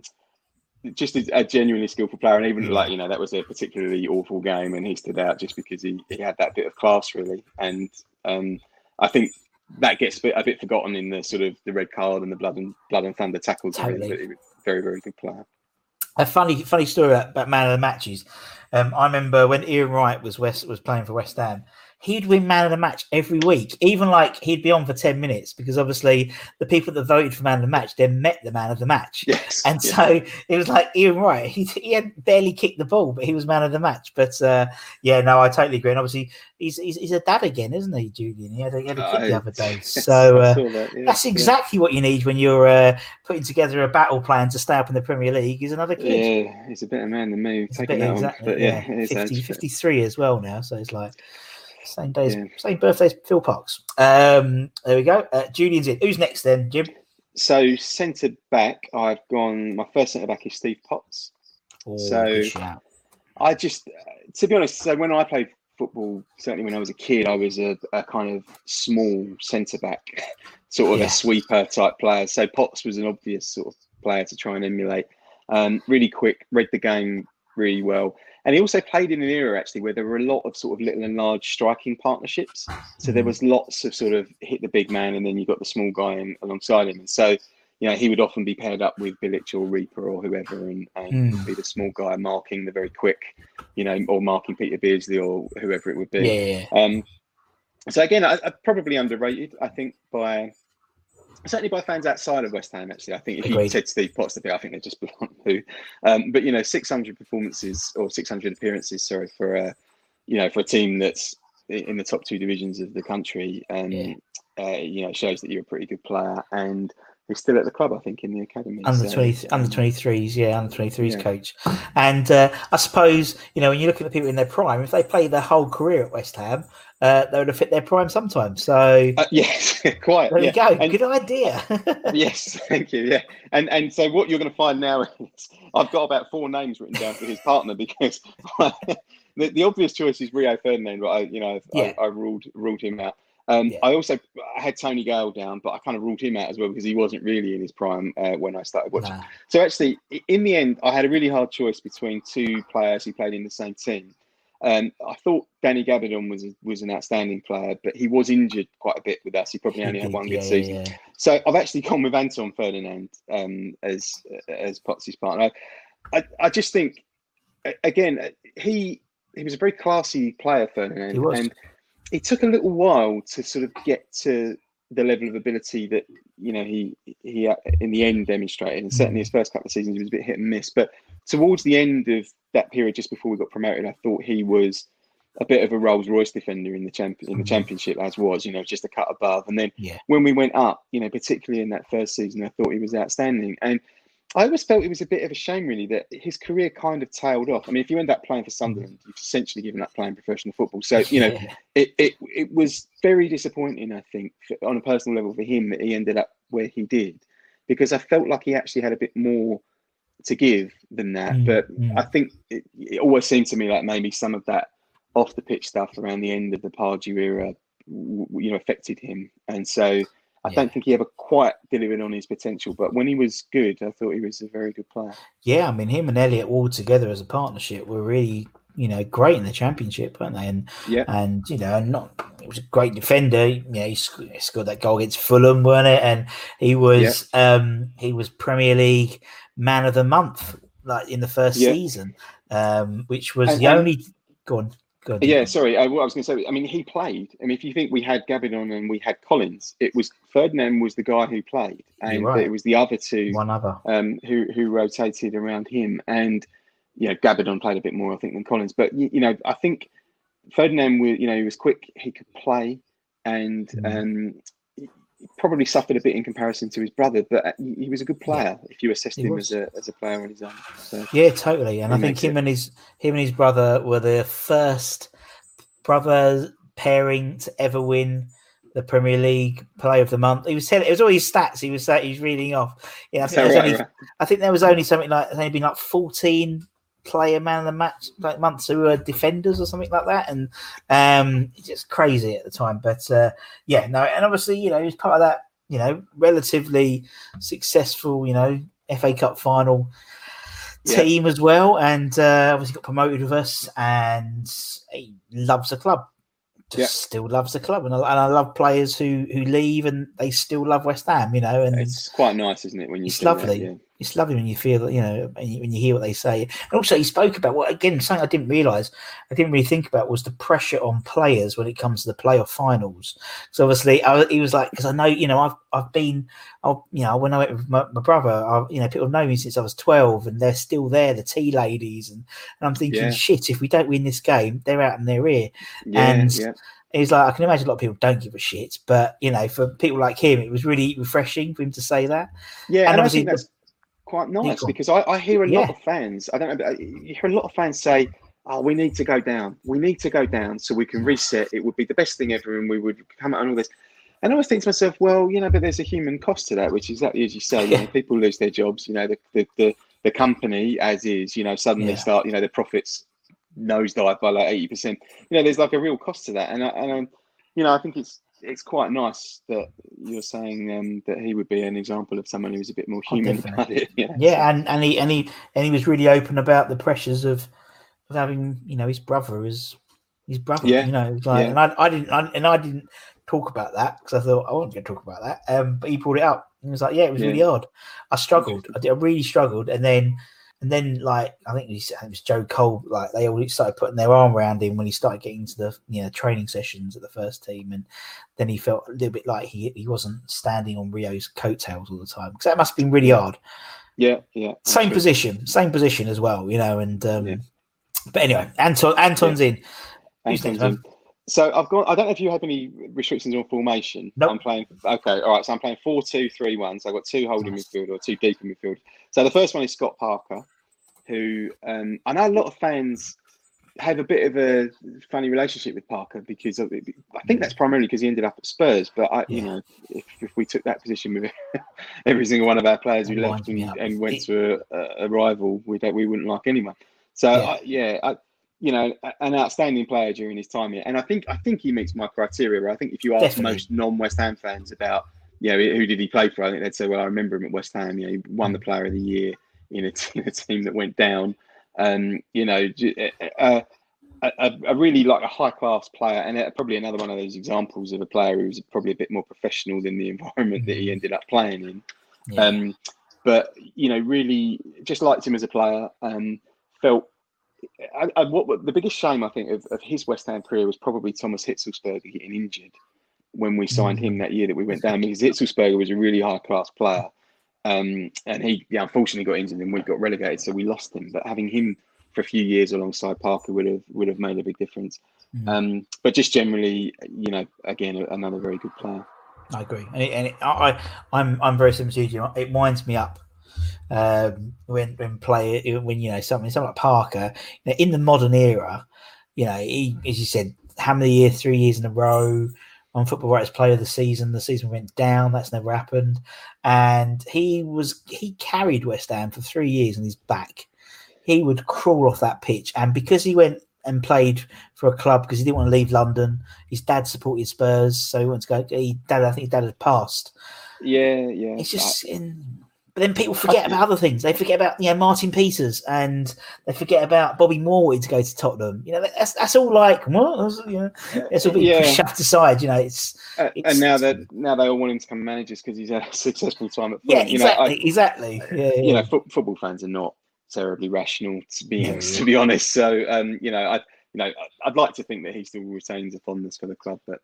just a, a genuinely skillful player. And even, like, you know, that was a particularly awful game. And he stood out just because he, he had that bit of class, really. And um, I think that gets a bit, a bit forgotten in the sort of the red card and the blood and blood and thunder tackles. Totally. Very, very good player. A funny, funny story about man of the matches. Um, I remember when Ian Wright was West was playing for West Ham, he'd win man of the match every week. Even like he'd be on for ten minutes because obviously the people that voted for man of the match then met the man of the match. Yes, and yes. so it was like Ian Wright. He he had barely kicked the ball, but he was man of the match. But uh, yeah, no, I totally agree. And obviously he's he's, he's a dad again, isn't he, Julian? He had a, he had a kid uh, the other day. So uh, that, yeah, that's exactly yeah. what you need when you're uh, putting together a battle plan to stay up in the Premier League. Is another kid. Yeah, he's a better man than me. Taking that exactly, on. But yeah, yeah. fifty, fifty-three as well now. So it's like. Same days, yeah. same birthdays, Phil Parks. Um, there we go. Uh, Julian's in. Who's next then, Jim? So centre back, I've gone. My first centre back is Steve Potts. Oh, so I just, to be honest, so when I played football, certainly when I was a kid, I was a, a kind of small centre back, sort of yeah. a sweeper type player. So Potts was an obvious sort of player to try and emulate. Um, really quick, read the game really well. And he also played in an era, actually, where there were a lot of sort of little and large striking partnerships. So there was lots of sort of hit the big man and then you got the small guy in, alongside him. And so, you know, he would often be paired up with Bilic or Reaper or whoever and, and mm. be the small guy marking the very quick, you know, or marking Peter Beardsley or whoever it would be. Yeah. Um, so, again, I, I probably underrated, I think, by... Certainly by fans outside of West Ham, actually. I think if Agreed. you said Steve Potts to be, I think they'd just be on who. Um, but, you know, six hundred performances or six hundred appearances, sorry, for a, you know, for a team that's in the top two divisions of the country, um, yeah. uh, you know, shows that you're a pretty good player. And He's still at the club, I think, in the academy. Under so, twenty, under twenty-threes, yeah, under twenty-threes yeah. coach. And uh, I suppose, you know, when you look at the people in their prime, if they played their whole career at West Ham, uh, they would have fit their prime sometimes. So uh, yes, quite. There yeah. you go. And, good idea. Yes, thank you. Yeah, and and so what you're going to find now is I've got about four names written down for his partner because I, the, the obvious choice is Rio Ferdinand, but I, you know, yeah. I, I ruled ruled him out. Um, yeah. I also I had Tony Gale down, but I kind of ruled him out as well because he wasn't really in his prime uh, when I started watching. Nah. So actually, in the end, I had a really hard choice between two players who played in the same team. Um, I thought Danny Gabbidon was was an outstanding player, but he was injured quite a bit with us. He probably only had one yeah, good season. Yeah, yeah. So I've actually gone with Anton Ferdinand um, as as Potts' partner. I, I just think, again, he he was a very classy player, Ferdinand. He was. And it took a little while to sort of get to the level of ability that, you know, he he in the end demonstrated. And certainly his first couple of seasons, he was a bit hit and miss. But towards the end of that period, just before we got promoted, I thought he was a bit of a Rolls-Royce defender in the champ- in the championship, as was, you know, just a cut above. And then yeah. when we went up, you know, particularly in that first season, I thought he was outstanding. And I always felt it was a bit of a shame, really, that his career kind of tailed off. I mean, if you end up playing for Sunderland, you've essentially given up playing professional football. So, you know, yeah. it, it it was very disappointing, I think, on a personal level for him that he ended up where he did, because I felt like he actually had a bit more to give than that. Mm, but yeah. I think it, it always seemed to me like maybe some of that off-the-pitch stuff around the end of the Pardew era, you know, affected him. And so I yeah. don't think he ever quite delivered on his potential, but when he was good, I thought he was a very good player. Yeah, I mean, him and Elliot Ward together as a partnership were really, you know, great in the championship, weren't they? And yeah. and you know, not it was a great defender. You know, he scored, he scored that goal against Fulham, weren't it? And he was yeah. um, he was Premier League Man of the Month, like in the first yeah. season, um, which was and, the and, only. Go on. Good. Yeah, sorry. I, what I was going to say, I mean, he played. I mean, if you think we had Gabbidon and we had Collins, it was Ferdinand was the guy who played, and right. it was the other two, one other, um, who who rotated around him. And you know, Gabbidon played a bit more, I think, than Collins. But you, you know, I think Ferdinand was, you know, he was quick, he could play, and mm. um, probably suffered a bit in comparison to his brother. But he was a good player yeah. if you assessed he him was. as a as a player on his own. So, yeah, totally. And I think him it. and his him and his brother were the first brother pairing to ever win the Premier League Player of the Month. He was telling, it was all his stats. He was saying, he was reading off. Yeah, I think, right, only, right. I think there was only something like there's only been like fourteen player man of the match like months who were defenders or something like that, and um, it's just crazy at the time. But uh, yeah, no, and obviously you know he was part of that you know relatively successful you know F A Cup final team yeah. as well, and uh, obviously got promoted with us, and he loves the club, just yeah. still loves the club, and I, and I love players who who leave and they still love West Ham, you know. And it's quite nice, isn't it? When you it's lovely, that, yeah. it's lovely when you feel that you know, when you, when you hear what they say. And also, he spoke about what again something I didn't realise, I didn't really think about was the pressure on players when it comes to the playoff finals. So obviously, I, he was like, because I know you know I've I've been, I you know when I went with my, my brother, I, you know people know me since I was twelve, and they're still there, the tea ladies, and, and I'm thinking, yeah. shit, if we don't win this game, they're out in their ear, yeah, and. Yeah. He's like, I can imagine a lot of people don't give a shit, but you know, for people like him, it was really refreshing for him to say that. Yeah, and, and obviously I think that's quite nice because I, I hear a yeah. lot of fans. I don't know. You hear a lot of fans say, "Oh, we need to go down. We need to go down so we can reset. It would be the best thing ever, and we would come out on all this." And I always think to myself, well, you know, but there's a human cost to that, which is exactly as you say. Yeah. You know, people lose their jobs. You know, the the the, the company as is. You know, suddenly yeah. start. You know, the profits nosedive by like eighty percent. You know, there's like a real cost to that, and I, and I, you know, I think it's it's quite nice that you're saying um, that he would be an example of someone who was a bit more human oh, about it. Yeah, yeah, and and he and he and he was really open about the pressures of of having you know his brother as his brother. Yeah. You know, like, yeah. and I I didn't I, and I didn't talk about that because I thought I wasn't going to talk about that. Um, but he brought it up and he was like, yeah, it was yeah. really hard. I struggled. I, did, I really struggled, and then. And then, like I think it was Joe Cole, like they all started putting their arm around him when he started getting to the you know training sessions at the first team, and then he felt a little bit like he he wasn't standing on Rio's coattails all the time because that must have been really hard. Yeah, yeah. Same true. position, same position as well, you know. And um, yeah. but anyway, Anton Anton's yeah. in. Anton's in. So I've got, I don't know if you have any restrictions on formation. Nope. I'm playing, okay, all right. So I'm playing four two three one. So I've got two holding nice. midfield or two deep in midfield. So the first one is Scott Parker, who um, I know a lot of fans have a bit of a funny relationship with Parker because of, I think that's primarily because he ended up at Spurs. But I, yeah. you know, if, if we took that position with every single one of our players who left and, and went it, to a, a rival, we don't, we wouldn't like anyone. So yeah, I, yeah I, you know, an outstanding player during his time here, and I think I think he meets my criteria. I think if you ask Definitely. most non-West Ham fans about, you know, who did he play for, I think they'd say, well, I remember him at West Ham. You know, he won the Player of the Year in a, t- in a team that went down. Um, you know, a, a, a really like a high-class player, and probably another one of those examples of a player who was probably a bit more professional than the environment that he ended up playing in. Yeah. Um, but you know, really just liked him as a player. Um, felt. I, I, what the biggest shame I think of, of his West Ham career was probably Thomas Hitzlsperger getting injured when we signed him that year that we went down, because Hitzlsperger was a really high class player, um, and he yeah, unfortunately got injured and we got relegated, so we lost him. But having him for a few years alongside Parker would have would have made a big difference. Mm. Um, but just generally, you know, again another very good player. I agree, and, it, and it, I I'm I'm very similar to you. It winds me up. Um, when when play when you know something, something like Parker, you know, in the modern era, you know, he, as you said, hammer the year three years in a row on Football Writers' Player of the Season. The season went down. That's never happened. And he was he carried West Ham for three years on his back. He would crawl off that pitch, and because he went and played for a club because he didn't want to leave London. His dad supported Spurs, so he wanted to go. He dad, I think his dad had passed. Yeah, yeah. It's just that. in. But then people forget about other things. They forget about, you know, Martin Peters, and they forget about Bobby Moore wanted to go to Tottenham. You know, that's that's all like, what? You know, it's all being yeah. shoved aside. You know, it's, uh, it's and now that now they all want him to come managers because he's had a successful time at yeah, football. exactly, you know, I, exactly. Yeah, yeah. You know, fo- football fans are not terribly rational to be yeah. to be honest. So, um, you know, I you know I'd like to think that he still retains a fondness for the club, but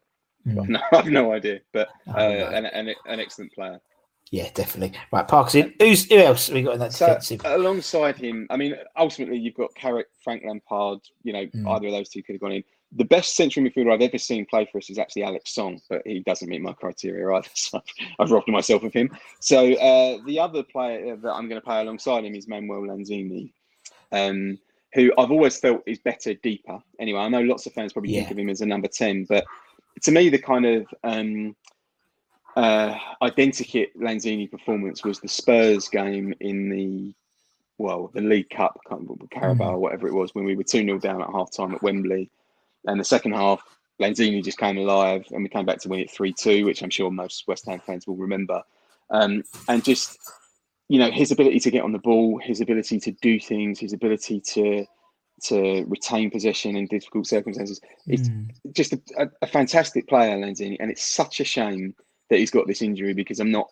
mm. no, I've no idea. But uh, oh, no. an, an an excellent player. Yeah, definitely. Right, Parks in. Who's, who else have we got in that so, defensive? Alongside him, I mean, ultimately, you've got Carrick, Frank Lampard, you know, mm. either of those two could have gone in. The best central midfielder I've ever seen play for us is actually Alex Song, but he doesn't meet my criteria either, so I've robbed myself of him. So uh, the other player that I'm going to play alongside him is Manuel Lanzini, um, who I've always felt is better deeper. Anyway, I know lots of fans probably yeah. think of him as a number ten, but to me, the kind of... Um, Uh, identikit Lanzini performance was the Spurs game in the, well, the League Cup, can't remember, Carabao, mm. whatever it was, when we were two nil down at half-time at Wembley. And the second half, Lanzini just came alive and we came back to win it three two, which I'm sure most West Ham fans will remember. Um, and just, you know, his ability to get on the ball, his ability to do things, his ability to to retain possession in difficult circumstances. It's mm. just a, a, a fantastic player, Lanzini, and it's such a shame that he's got this injury, because I'm not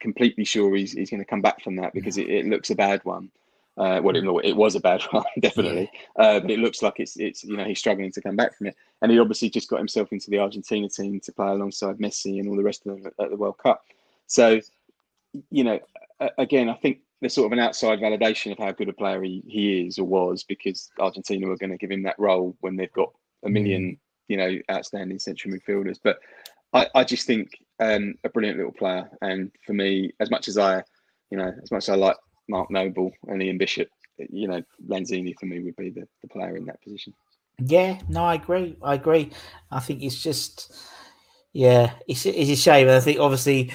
completely sure he's he's going to come back from that, because it, it looks a bad one. Uh, well, it, it was a bad one, definitely. Uh, but it looks like it's it's you know he's struggling to come back from it, and he obviously just got himself into the Argentina team to play alongside Messi and all the rest of them at the World Cup. So, you know, again, I think there's sort of an outside validation of how good a player he, he is or was, because Argentina were going to give him that role when they've got a million you know outstanding central midfielders, but. I, I just think um, a brilliant little player, and for me, as much as I, you know, as much as I like Mark Noble and Ian Bishop, you know, Lanzini for me would be the, the player in that position. Yeah, no, I agree. I agree. I think it's just, yeah, it's, it's a shame. I think obviously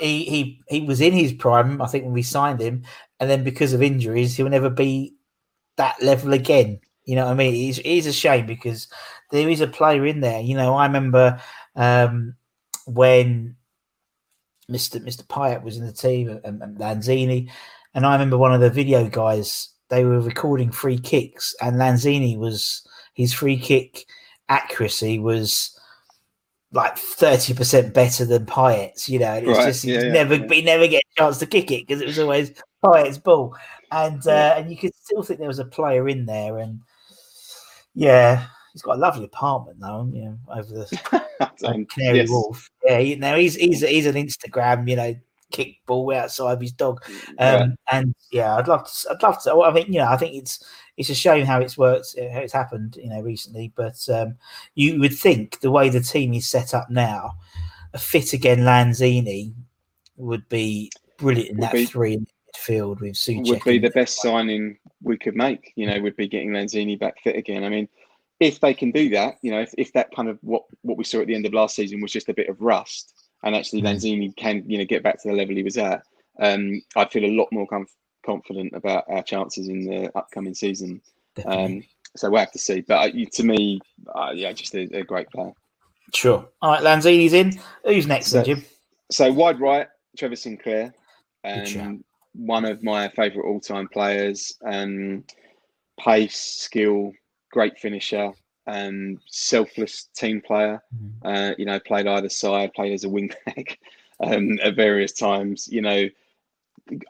he, he he was in his prime, I think, when we signed him, and then because of injuries, he'll never be that level again. You know what I mean? It's, it is a shame, because there is a player in there. You know, I remember. Um, when Mister Mister Payet was in the team, and, and Lanzini, and I remember one of the video guys, they were recording free kicks, and Lanzini was, his free kick accuracy was like thirty percent better than Payet's, you know, and it was right. just, yeah, yeah, never, yeah. but he never get a chance to kick it, because it was always Payet's ball, and uh, yeah. and you could still think there was a player in there, and yeah. He's got a lovely apartment, though, you know, over the um, Canary yes. Wharf. Yeah, you know, he's he's he's an Instagram, you know, kick ball outside of his dog. Um, yeah. And yeah, I'd love to. I'd love to. I think you know. I think it's it's a shame how it's worked, how it's happened, you know, recently. But um, you would think the way the team is set up now, a fit again Lanzini would be brilliant in would that be, three in midfield with Soucek. Would be the best signing we could make. You know, would be getting Lanzini back fit again. I mean, if they can do that, you know, if, if that kind of what what we saw at the end of last season was just a bit of rust. And actually, Lanzini can, you know, get back to the level he was at. Um, I feel a lot more comf- confident about our chances in the upcoming season. Um, so we'll have to see. But uh, to me, uh, yeah, just a, a great player. Sure. All right, Lanzini's in. Who's next, so, then, Jim? So wide right, Trevor Sinclair, um, one of my favourite all-time players. Um, pace, skill, great finisher. Um, selfless team player, uh, you know, played either side, played as a wing back um, at various times. You know,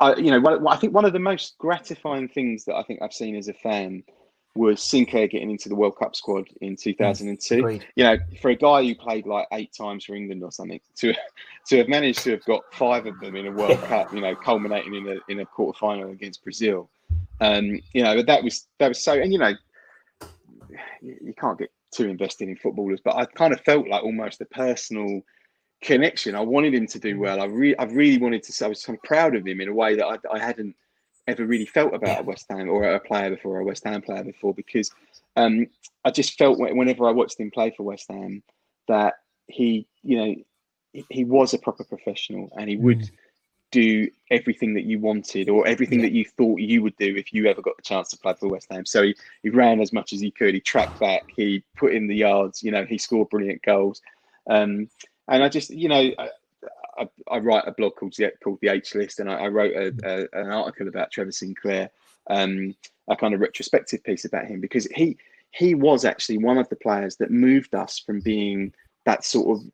I, you know, one, I think one of the most gratifying things that I think I've seen as a fan was Sinclair getting into the World Cup squad in two thousand two. Agreed. You know, for a guy who played like eight times for England or something, to to have managed to have got five of them in a World Cup, you know, culminating in a in a quarter final against Brazil. Um, you know, but that was that was so, and you know. You can't get too invested in footballers, but I kind of felt like almost a personal connection. I wanted him to do well. I really, I really wanted to. I was kind of proud of him in a way that I, I hadn't ever really felt about a West Ham or a player before, or a West Ham player before, because um, I just felt whenever I watched him play for West Ham that he, you know, he was a proper professional and he would mm. do everything that you wanted or everything yeah. that you thought you would do if you ever got the chance to play for West Ham. So he, he ran as much as he could. He tracked back. He put in the yards. You know, he scored brilliant goals. Um, and I just, you know, I, I, I write a blog called, called The H List, and I, I wrote a, a, an article about Trevor Sinclair, um, a kind of retrospective piece about him, because he he was actually one of the players that moved us from being that sort of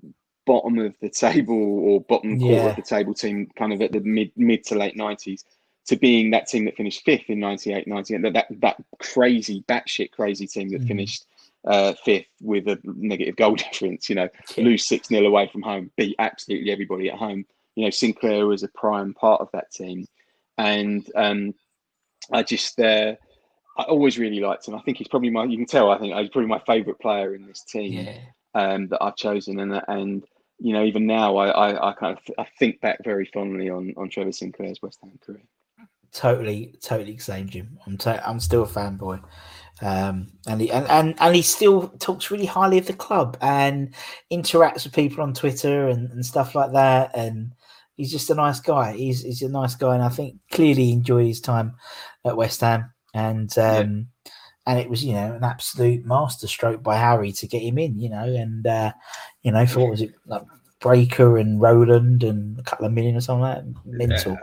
bottom of the table or bottom core yeah. of the table team kind of at the mid mid to late nineties to being that team that finished fifth in ninety-eight ninety-nine, that, that that crazy batshit crazy team that mm. finished uh fifth with a negative goal difference, you know, yeah. lose six nil away from home, beat absolutely everybody at home. You know, Sinclair was a prime part of that team, and um I just uh I always really liked him. I think he's probably my you can tell I think he's probably my favorite player in this team yeah. um that I've chosen, and and you know, even now, I, I, I kind of th- I think back very fondly on, on Trevor Sinclair's West Ham career. Totally, totally same, Jim. I'm t- I'm still a fanboy, um, and he and, and, and he still talks really highly of the club and interacts with people on Twitter and, and stuff like that. And he's just a nice guy. He's he's a nice guy, and I think clearly enjoyed his time at West Ham. And um, yeah. And it was, you know, an absolute masterstroke by Harry to get him in, you know, and, uh, you know, for what was it, like Breaker and Roland and a couple of million or something like that? Mental. Yeah,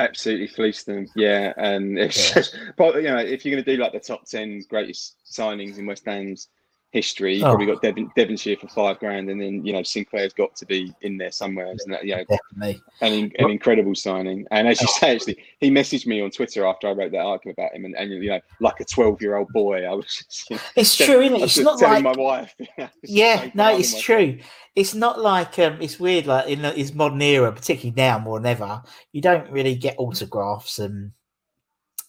absolutely fleeced them, yeah. And, it's yeah. Just, but, you know, if you're going to do, like, the top ten greatest signings in West Ham's history, you've oh. probably got Devon, Devonshire for five grand, and then, you know, Sinclair's got to be in there somewhere. Isn't that, you know, definitely. An, an incredible signing. And as you say, actually, he messaged me on Twitter after I wrote that article about him, and, and you know, like a twelve-year-old boy, I was just, you know, it's telling, true, isn't it? It's not telling like, my wife. You know, yeah, no, it's true. Wife. It's not like, um, it's weird, like, in this modern era, particularly now more than ever, you don't really get autographs and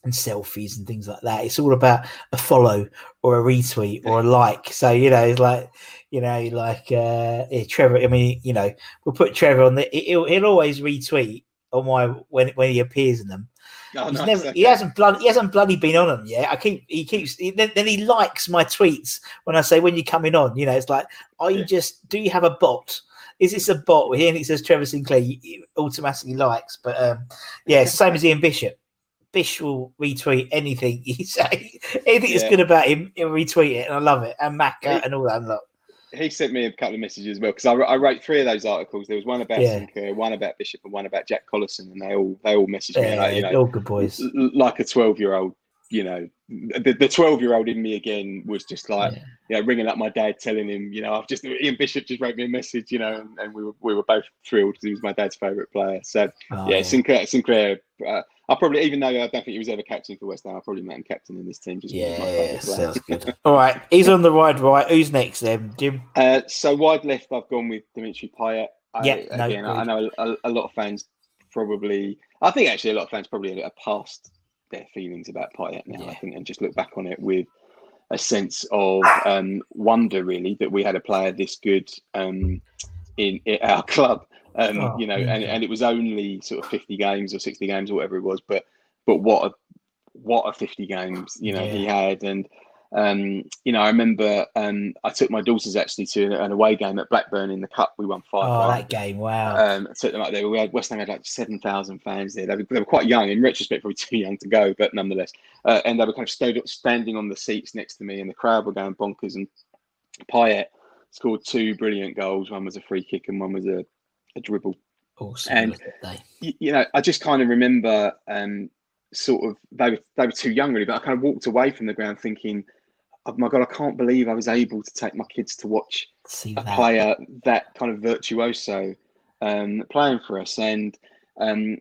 and selfies and things like that. It's all about a follow or a retweet or a like. So, you know, it's like, you know, like uh, yeah, Trevor, I mean, you know, we'll put Trevor on the, he'll, he'll always retweet on my, when when he appears in them. Oh, He's nice, never, okay. He hasn't bloody, he hasn't bloody been on them yet. I keep, he keeps, he, then, then he likes my tweets when I say, when you're coming on, you know, it's like, are you yeah. just, do you have a bot? Is this a bot here? And it says Trevor Sinclair, he automatically likes, but um, yeah, same as Ian Bishop. Bish will retweet anything you say. Anything yeah. that's good about him, he'll retweet it, and I love it. And Macca and all that lot. He sent me a couple of messages as well, because I, I wrote three of those articles. There was one about yeah. Sinclair, one about Bishop, and one about Jack Collison, and they all they all messaged yeah, me. Like, you know, all good boys. Like a twelve-year-old, you know, the twelve-year-old in me again was just like, yeah. you know, ringing up my dad, telling him, you know, I've just Ian Bishop just wrote me a message, you know, and, and we were we were both thrilled because he was my dad's favourite player. So oh, yeah, yeah, Sinclair, Sinclair. Uh, I probably, even though I don't think he was ever captain for West Ham, I probably met him captain in this team. Just yeah, sounds good. All right, he's on the wide right. Who's next then, Jim? Uh, so wide left, I've gone with Dimitri Payet. I, yeah, no, again, I, I know a, a lot of fans probably, I think actually a lot of fans probably are past their feelings about Payet now, yeah. I think, and just look back on it with a sense of um, wonder, really, that we had a player this good um, in, in our club, um, oh, you know, yeah. and, and it was only sort of fifty games or sixty games or whatever it was, but but what a, what a fifty games, you know, yeah. he had. And, um, you know, I remember um, I took my daughters actually to an away game at Blackburn in the Cup. We won five. Oh, that game, wow. Um, I took them up there. We had West Ham had like seven thousand fans there. They were, they were quite young, in retrospect, probably too young to go, but nonetheless. Uh, and they were kind of stood up, standing on the seats next to me, and the crowd were going bonkers. And Payet scored two brilliant goals. One was a free kick and one was a, a dribble. Awesome. And, you, you know, I just kind of remember... Um, sort of they were they were too young really, but I kind of walked away from the ground thinking, oh my God, I can't believe I was able to take my kids to watch See a that. player that kind of virtuoso um playing for us. And um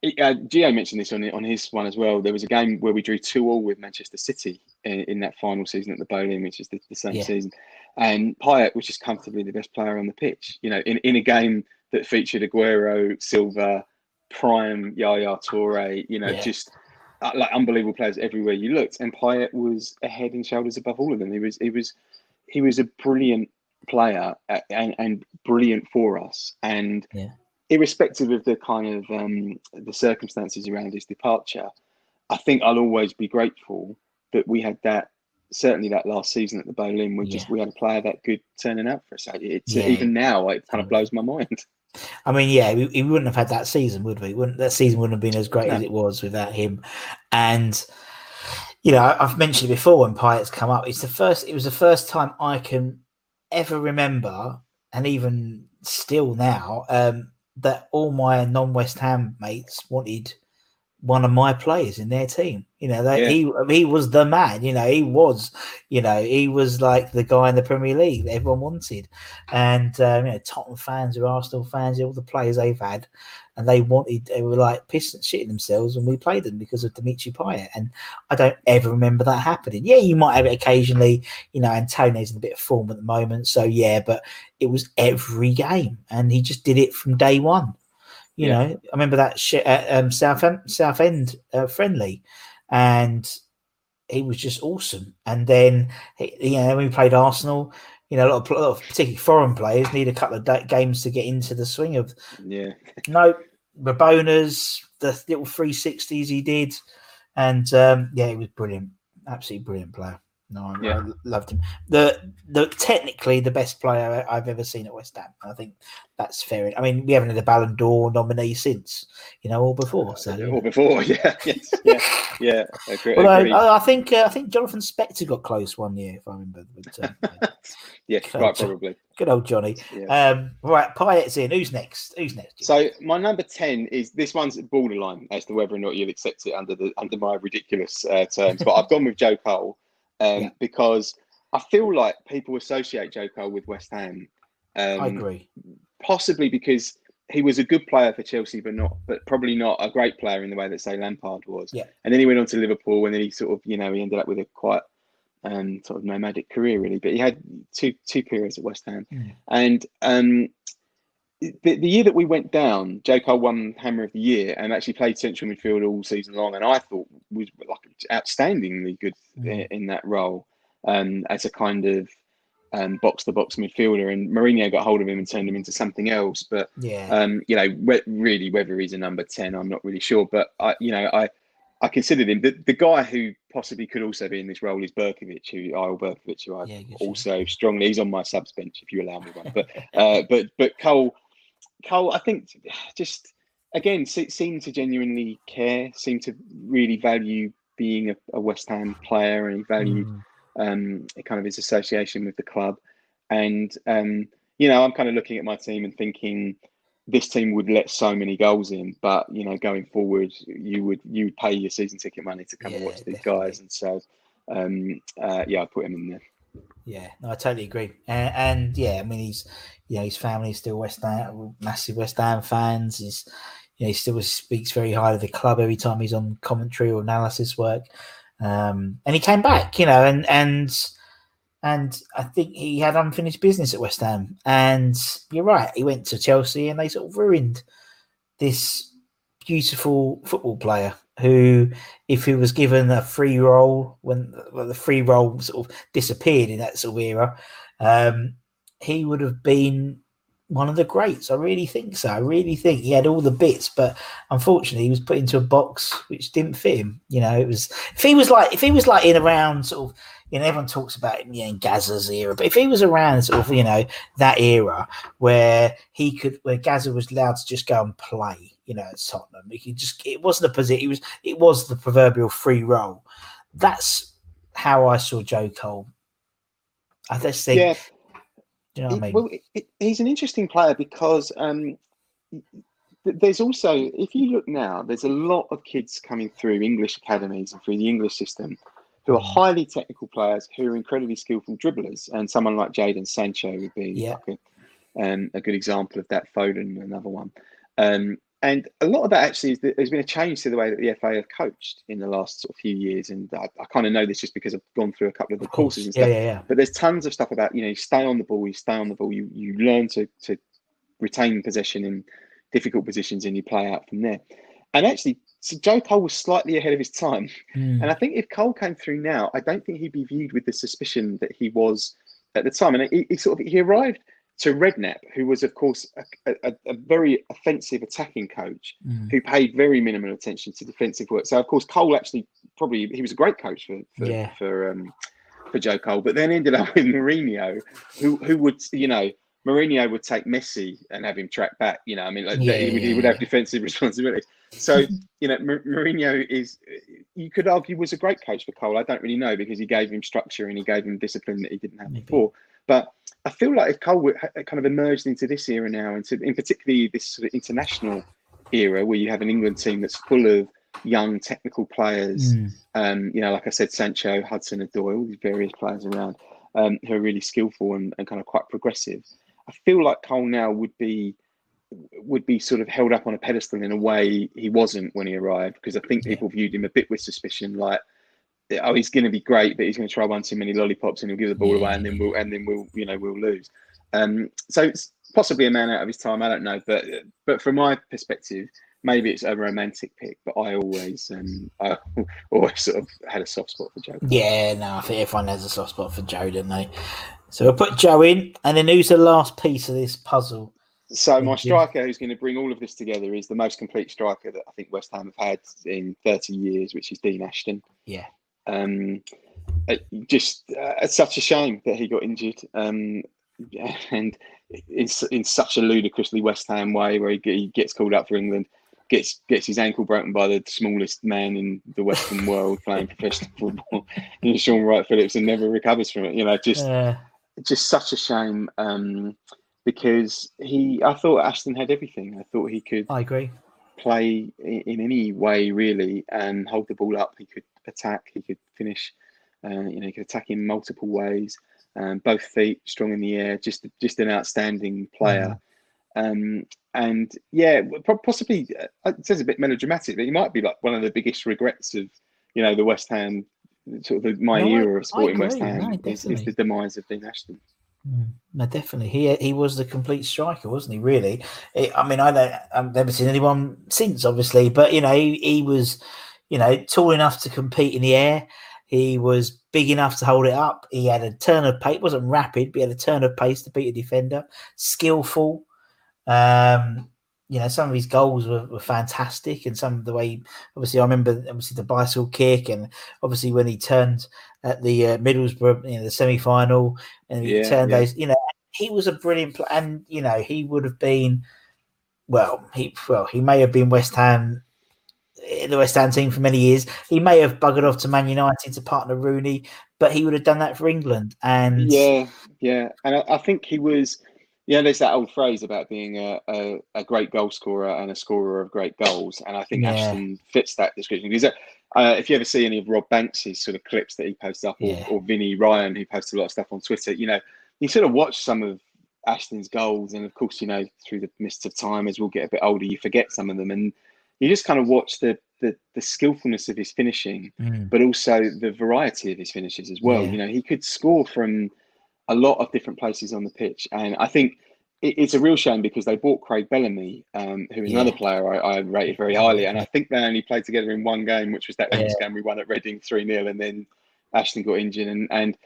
it, uh, Gio mentioned this on on his one as well. There was a game where we drew two all with Manchester City in, in that final season at the Bowling, which is the, the same yeah. season, and Payet was just comfortably the best player on the pitch, you know, in, in a game that featured Aguero, Silva, prime Yaya Toure, you know, yeah. just uh, like unbelievable players everywhere you looked, and Payet was a head and shoulders above all of them. He was, he was, he was a brilliant player and, and brilliant for us. And yeah. irrespective of the kind of um, the circumstances around his departure, I think I'll always be grateful that we had that. Certainly, that last season at the Bowling, we yeah. just we had a player that good turning out for us. It's yeah. even now it kind of blows my mind. I mean, yeah, we, we wouldn't have had that season, would we? Wouldn't that season wouldn't have been as great no. as it was without him? And you know, I've mentioned it before when Payet's come up. It's the first. It was the first time I can ever remember, and even still now, um, that all my non-West Ham mates wanted one of my players in their team. You know, they, yeah. he he was the man. You know, he was. You know, he was like the guy in the Premier League that everyone wanted. And um, you know, Tottenham fans, or Arsenal fans, all the players they've had, and they wanted. They were like pissed and shitting themselves when we played them because of Dimitri Payet. And I don't ever remember that happening. Yeah, you might have it occasionally. You know, Antonio's in a bit of form at the moment, so yeah. But it was every game, and he just did it from day one. You yeah. know, I remember that sh- uh, um, South Am- South End uh, friendly, and he was just awesome. And then, you know, when we played Arsenal, you know, a lot of, a lot of particularly foreign players need a couple of da- games to get into the swing of. Yeah. No, Rabonas, the little three sixties he did, and um, yeah, he was brilliant, absolutely brilliant player. No, I, yeah. I loved him. The the technically the best player I've ever seen at West Ham. I think that's fair. I mean, we haven't had a Ballon d'Or nominee since, you know, or before. So or before, yeah, yes, yeah, yeah. Agree, well, agree. I, I think uh, I think Jonathan Spector got close one year, if I remember. But, yeah, quite probably. Good old Johnny. Yeah. Um, right, Payet's in. Who's next? Who's next? So my number ten is this one's borderline as to whether or not you'll accept it under the under my ridiculous uh, terms. But I've gone with Joe Cole. Um, yeah. Because I feel like people associate Joe Cole with West Ham. Um, I agree. Possibly because he was a good player for Chelsea, but not, but probably not a great player in the way that, say, Lampard was. Yeah. And then he went on to Liverpool, and then he sort of, you know, he ended up with a quite um, sort of nomadic career, really. But he had two two periods at West Ham. Mm. And um, the, the year that we went down, Joe Cole won Hammer of the Year and actually played central midfield all season long, and I thought was like outstandingly good mm. in that role um, as a kind of um, box-to-box midfielder. And Mourinho got hold of him and turned him into something else. But yeah. um, you know, re- really, whether he's a number ten, I'm not really sure. But I, you know, I I considered him. The, the guy who possibly could also be in this role is Berkovic, who Eyal Berkovic, who I yeah, also sure. strongly. He's on my subs bench if you allow me one. But uh, but but Cole. Cole, I think, just again seemed to genuinely care, seemed to really value being a, a West Ham player, and he valued mm. um, kind of his association with the club. And um, you know, I'm kind of looking at my team and thinking this team would let so many goals in, but you know, going forward, you would you would pay your season ticket money to come yeah, and watch these definitely. guys. And so, um, uh, yeah, I put him in there. Yeah, no, I totally agree. And, and yeah, I mean, he's, you know, his family is still West Ham, massive West Ham fans. He's, you know, he still speaks very highly of the club every time he's on commentary or analysis work. Um, and he came back, you know, and, and, and I think he had unfinished business at West Ham. And you're right, he went to Chelsea and they sort of ruined this beautiful football player who, if he was given a free role, when well, the free role sort of disappeared in that sort of era, um, he would have been one of the greats. I really think so. I really think he had all the bits, but unfortunately he was put into a box which didn't fit him. You know, it was, if he was like, if he was like in around sort of, you know, everyone talks about him, you know, in Gaza's era, but if he was around sort of, you know, that era where he could, where Gaza was allowed to just go and play, you know, at Tottenham, he could just, it wasn't a position, it was, it was the proverbial free roll. That's how I saw Joe Cole. I just think, yeah. You know what I mean? Well, it, it, he's an interesting player because um, there's also, if you look now, there's a lot of kids coming through English academies and through the English system who are highly technical players who are incredibly skillful dribblers. And someone like Jadon Sancho would be yeah. like a, um, a good example of that. Foden, another one. Um, and a lot of that actually, is the, there's been a change to the way that the F A have coached in the last sort of few years. And I, I kind of know this just because I've gone through a couple of the of courses and stuff. Yeah, yeah, yeah. But there's tons of stuff about, you know, you stay on the ball, you stay on the ball, you you learn to, to retain possession in difficult positions and you play out from there. And actually, so Joe Cole was slightly ahead of his time. Mm. And I think if Cole came through now, I don't think he'd be viewed with the suspicion that he was at the time. And he, he sort of, he arrived to Redknapp, who was, of course, a, a, a very offensive attacking coach mm. who paid very minimal attention to defensive work. So, of course, Cole actually probably, he was a great coach for for, yeah. for, um, for Joe Cole, but then ended up with Mourinho, who, who would, you know, Mourinho would take Messi and have him track back, you know, I mean, like yeah, he, would, he would have defensive responsibilities. So, you know, M- Mourinho is, you could argue, was a great coach for Cole. I don't really know because he gave him structure and he gave him discipline that he didn't have Maybe. before. But I feel like if Cole kind of emerged into this era now, into in particularly this sort of international era where you have an England team that's full of young technical players, mm. um, you know, like I said, Sancho, Hudson, Odoi, all these various players around um, who are really skillful and, and kind of quite progressive. I feel like Cole now would be would be sort of held up on a pedestal in a way he wasn't when he arrived, because I think people yeah. viewed him a bit with suspicion, like, oh, he's going to be great, but he's going to try one too many lollipops and he'll give the ball yeah. away, and then we'll and then we'll you know we'll lose. Um, so it's possibly a man out of his time. I don't know, but but from my perspective, maybe it's a romantic pick. But I always um, I always sort of had a soft spot for Joe. Yeah, no, I think everyone has a soft spot for Joe, don't they? So we'll put Joe in, and then who's the last piece of this puzzle? So my striker who's going to bring all of this together is the most complete striker that I think West Ham have had in thirty years, which is Dean Ashton. Yeah. Um, just uh, it's such a shame that he got injured, um, and in, in such a ludicrously West Ham way, where he, he gets called up for England, gets gets his ankle broken by the smallest man in the Western world playing professional football, and Sean Wright Phillips, and never recovers from it. You know, just uh, just such a shame, um, because he, I thought Ashton had everything. I thought he could. I agree. Play in any way really and hold the ball up. He could attack, he could finish, uh, you know, he could attack in multiple ways, um, both feet, strong in the air, just just an outstanding player. Mm. Um, and yeah, possibly, uh, it says a bit melodramatic, but he might be like one of the biggest regrets of, you know, the West Ham, sort of the, my no, era of sporting West Ham no, is, is the demise of Dean Ashton. No, definitely. He he was the complete striker, wasn't he? Really, it, I mean, I don't, I've never seen anyone since, obviously, but you know, he, he was, you know, tall enough to compete in the air. He was big enough to hold it up. He had a turn of pace. It wasn't rapid, but he had a turn of pace to beat a defender. Skillful. Um, you know, some of his goals were, were fantastic, and some of the way, he, obviously, I remember obviously the bicycle kick, and obviously when he turned at the uh, Middlesbrough, you know, the semi-final, and he yeah, turned yeah. those, you know, he was a brilliant player, and you know, he would have been, well, he well, he may have been West Ham, the West Ham team for many years. He may have buggered off to Man United to partner Rooney, but he would have done that for England. And yeah, yeah, and I, I think he was. Yeah, there's that old phrase about being a, a, a great goal scorer and a scorer of great goals. And I think yeah. Ashton fits that description. Because uh, if you ever see any of Rob Banks's sort of clips that he posts up, or, yeah. or Vinny Ryan, who posts a lot of stuff on Twitter, you know, you sort of watch some of Ashton's goals. And of course, you know, through the mists of time, as we'll get a bit older, you forget some of them. And you just kind of watch the the, the skillfulness of his finishing, mm. but also the variety of his finishes as well. Yeah. You know, he could score from a lot of different places on the pitch. And I think it, it's a real shame because they bought Craig Bellamy, um, who is yeah. another player I, I rated very highly. And I think they only played together in one game, which was that yeah. game we won at Reading three nil. And then Ashton got injured. And, and,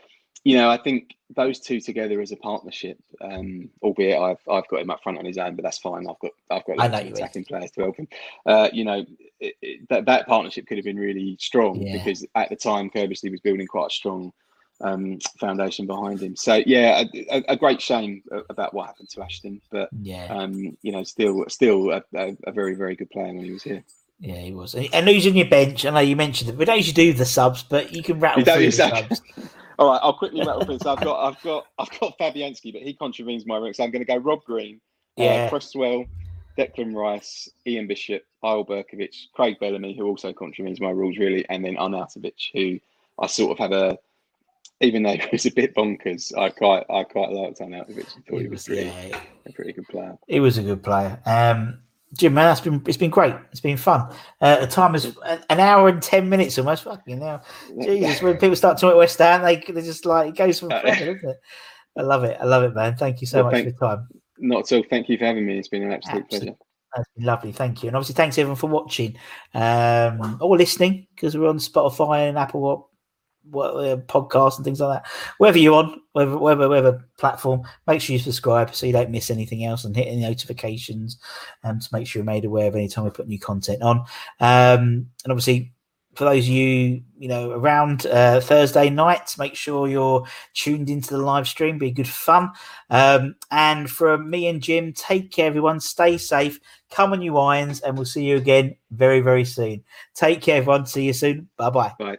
you know, I think those two together as a partnership, um, albeit I've I've got him up front on his own, but that's fine. I've got I've got attacking is. players to help him. Uh, you know, it, it, that that partnership could have been really strong yeah. because at the time, Kerbisly was building quite a strong um, foundation behind him. So yeah, a, a great shame about what happened to Ashton, but yeah, um, you know, still still a, a, a very very good player when he was here. Yeah, he was. And who's on your bench? I know you mentioned that we don't usually do the subs, but you can rattle through the subs. All right, I'll quickly rattle through. So I've got, I've got, I've got Fabianski, but he contravenes my ranks. So I'm going to go Rob Green, yeah, uh, Cresswell, Declan Rice, Ian Bishop, Eyal Berkovic, Craig Bellamy, who also contravenes my rules really, and then Arnautovic, who I sort of have a, even though it was a bit bonkers, I quite, I quite liked Arnautovic. I thought he, he was really yeah. a pretty good player. He was a good player. Um, Jim, man, it's been it's been great. It's been fun. Uh, the time is an hour and ten minutes almost. Fucking hell, Jesus! When people start talking West Ham, they they just like it goes from further, isn't it? I love it. I love it, man. Thank you so well, much thank, for your time. Not at all. Thank you for having me. It's been an absolute Absolutely. pleasure. That's been lovely. Thank you, and obviously thanks everyone for watching um, or listening because we're on Spotify and Apple Watch. What, uh, podcasts and things like that, wherever you're on, wherever, wherever, wherever platform, make sure you subscribe so you don't miss anything else and hit any notifications um, to make sure you're made aware of any time we put new content on. Um, and obviously, for those of you, you know, around uh, Thursday night, make sure you're tuned into the live stream. Be good fun. Um, and from me and Jim, take care, everyone. Stay safe. Come on, you Irons, and we'll see you again very, very soon. Take care, everyone. See you soon. Bye-bye. Bye.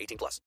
eighteen plus.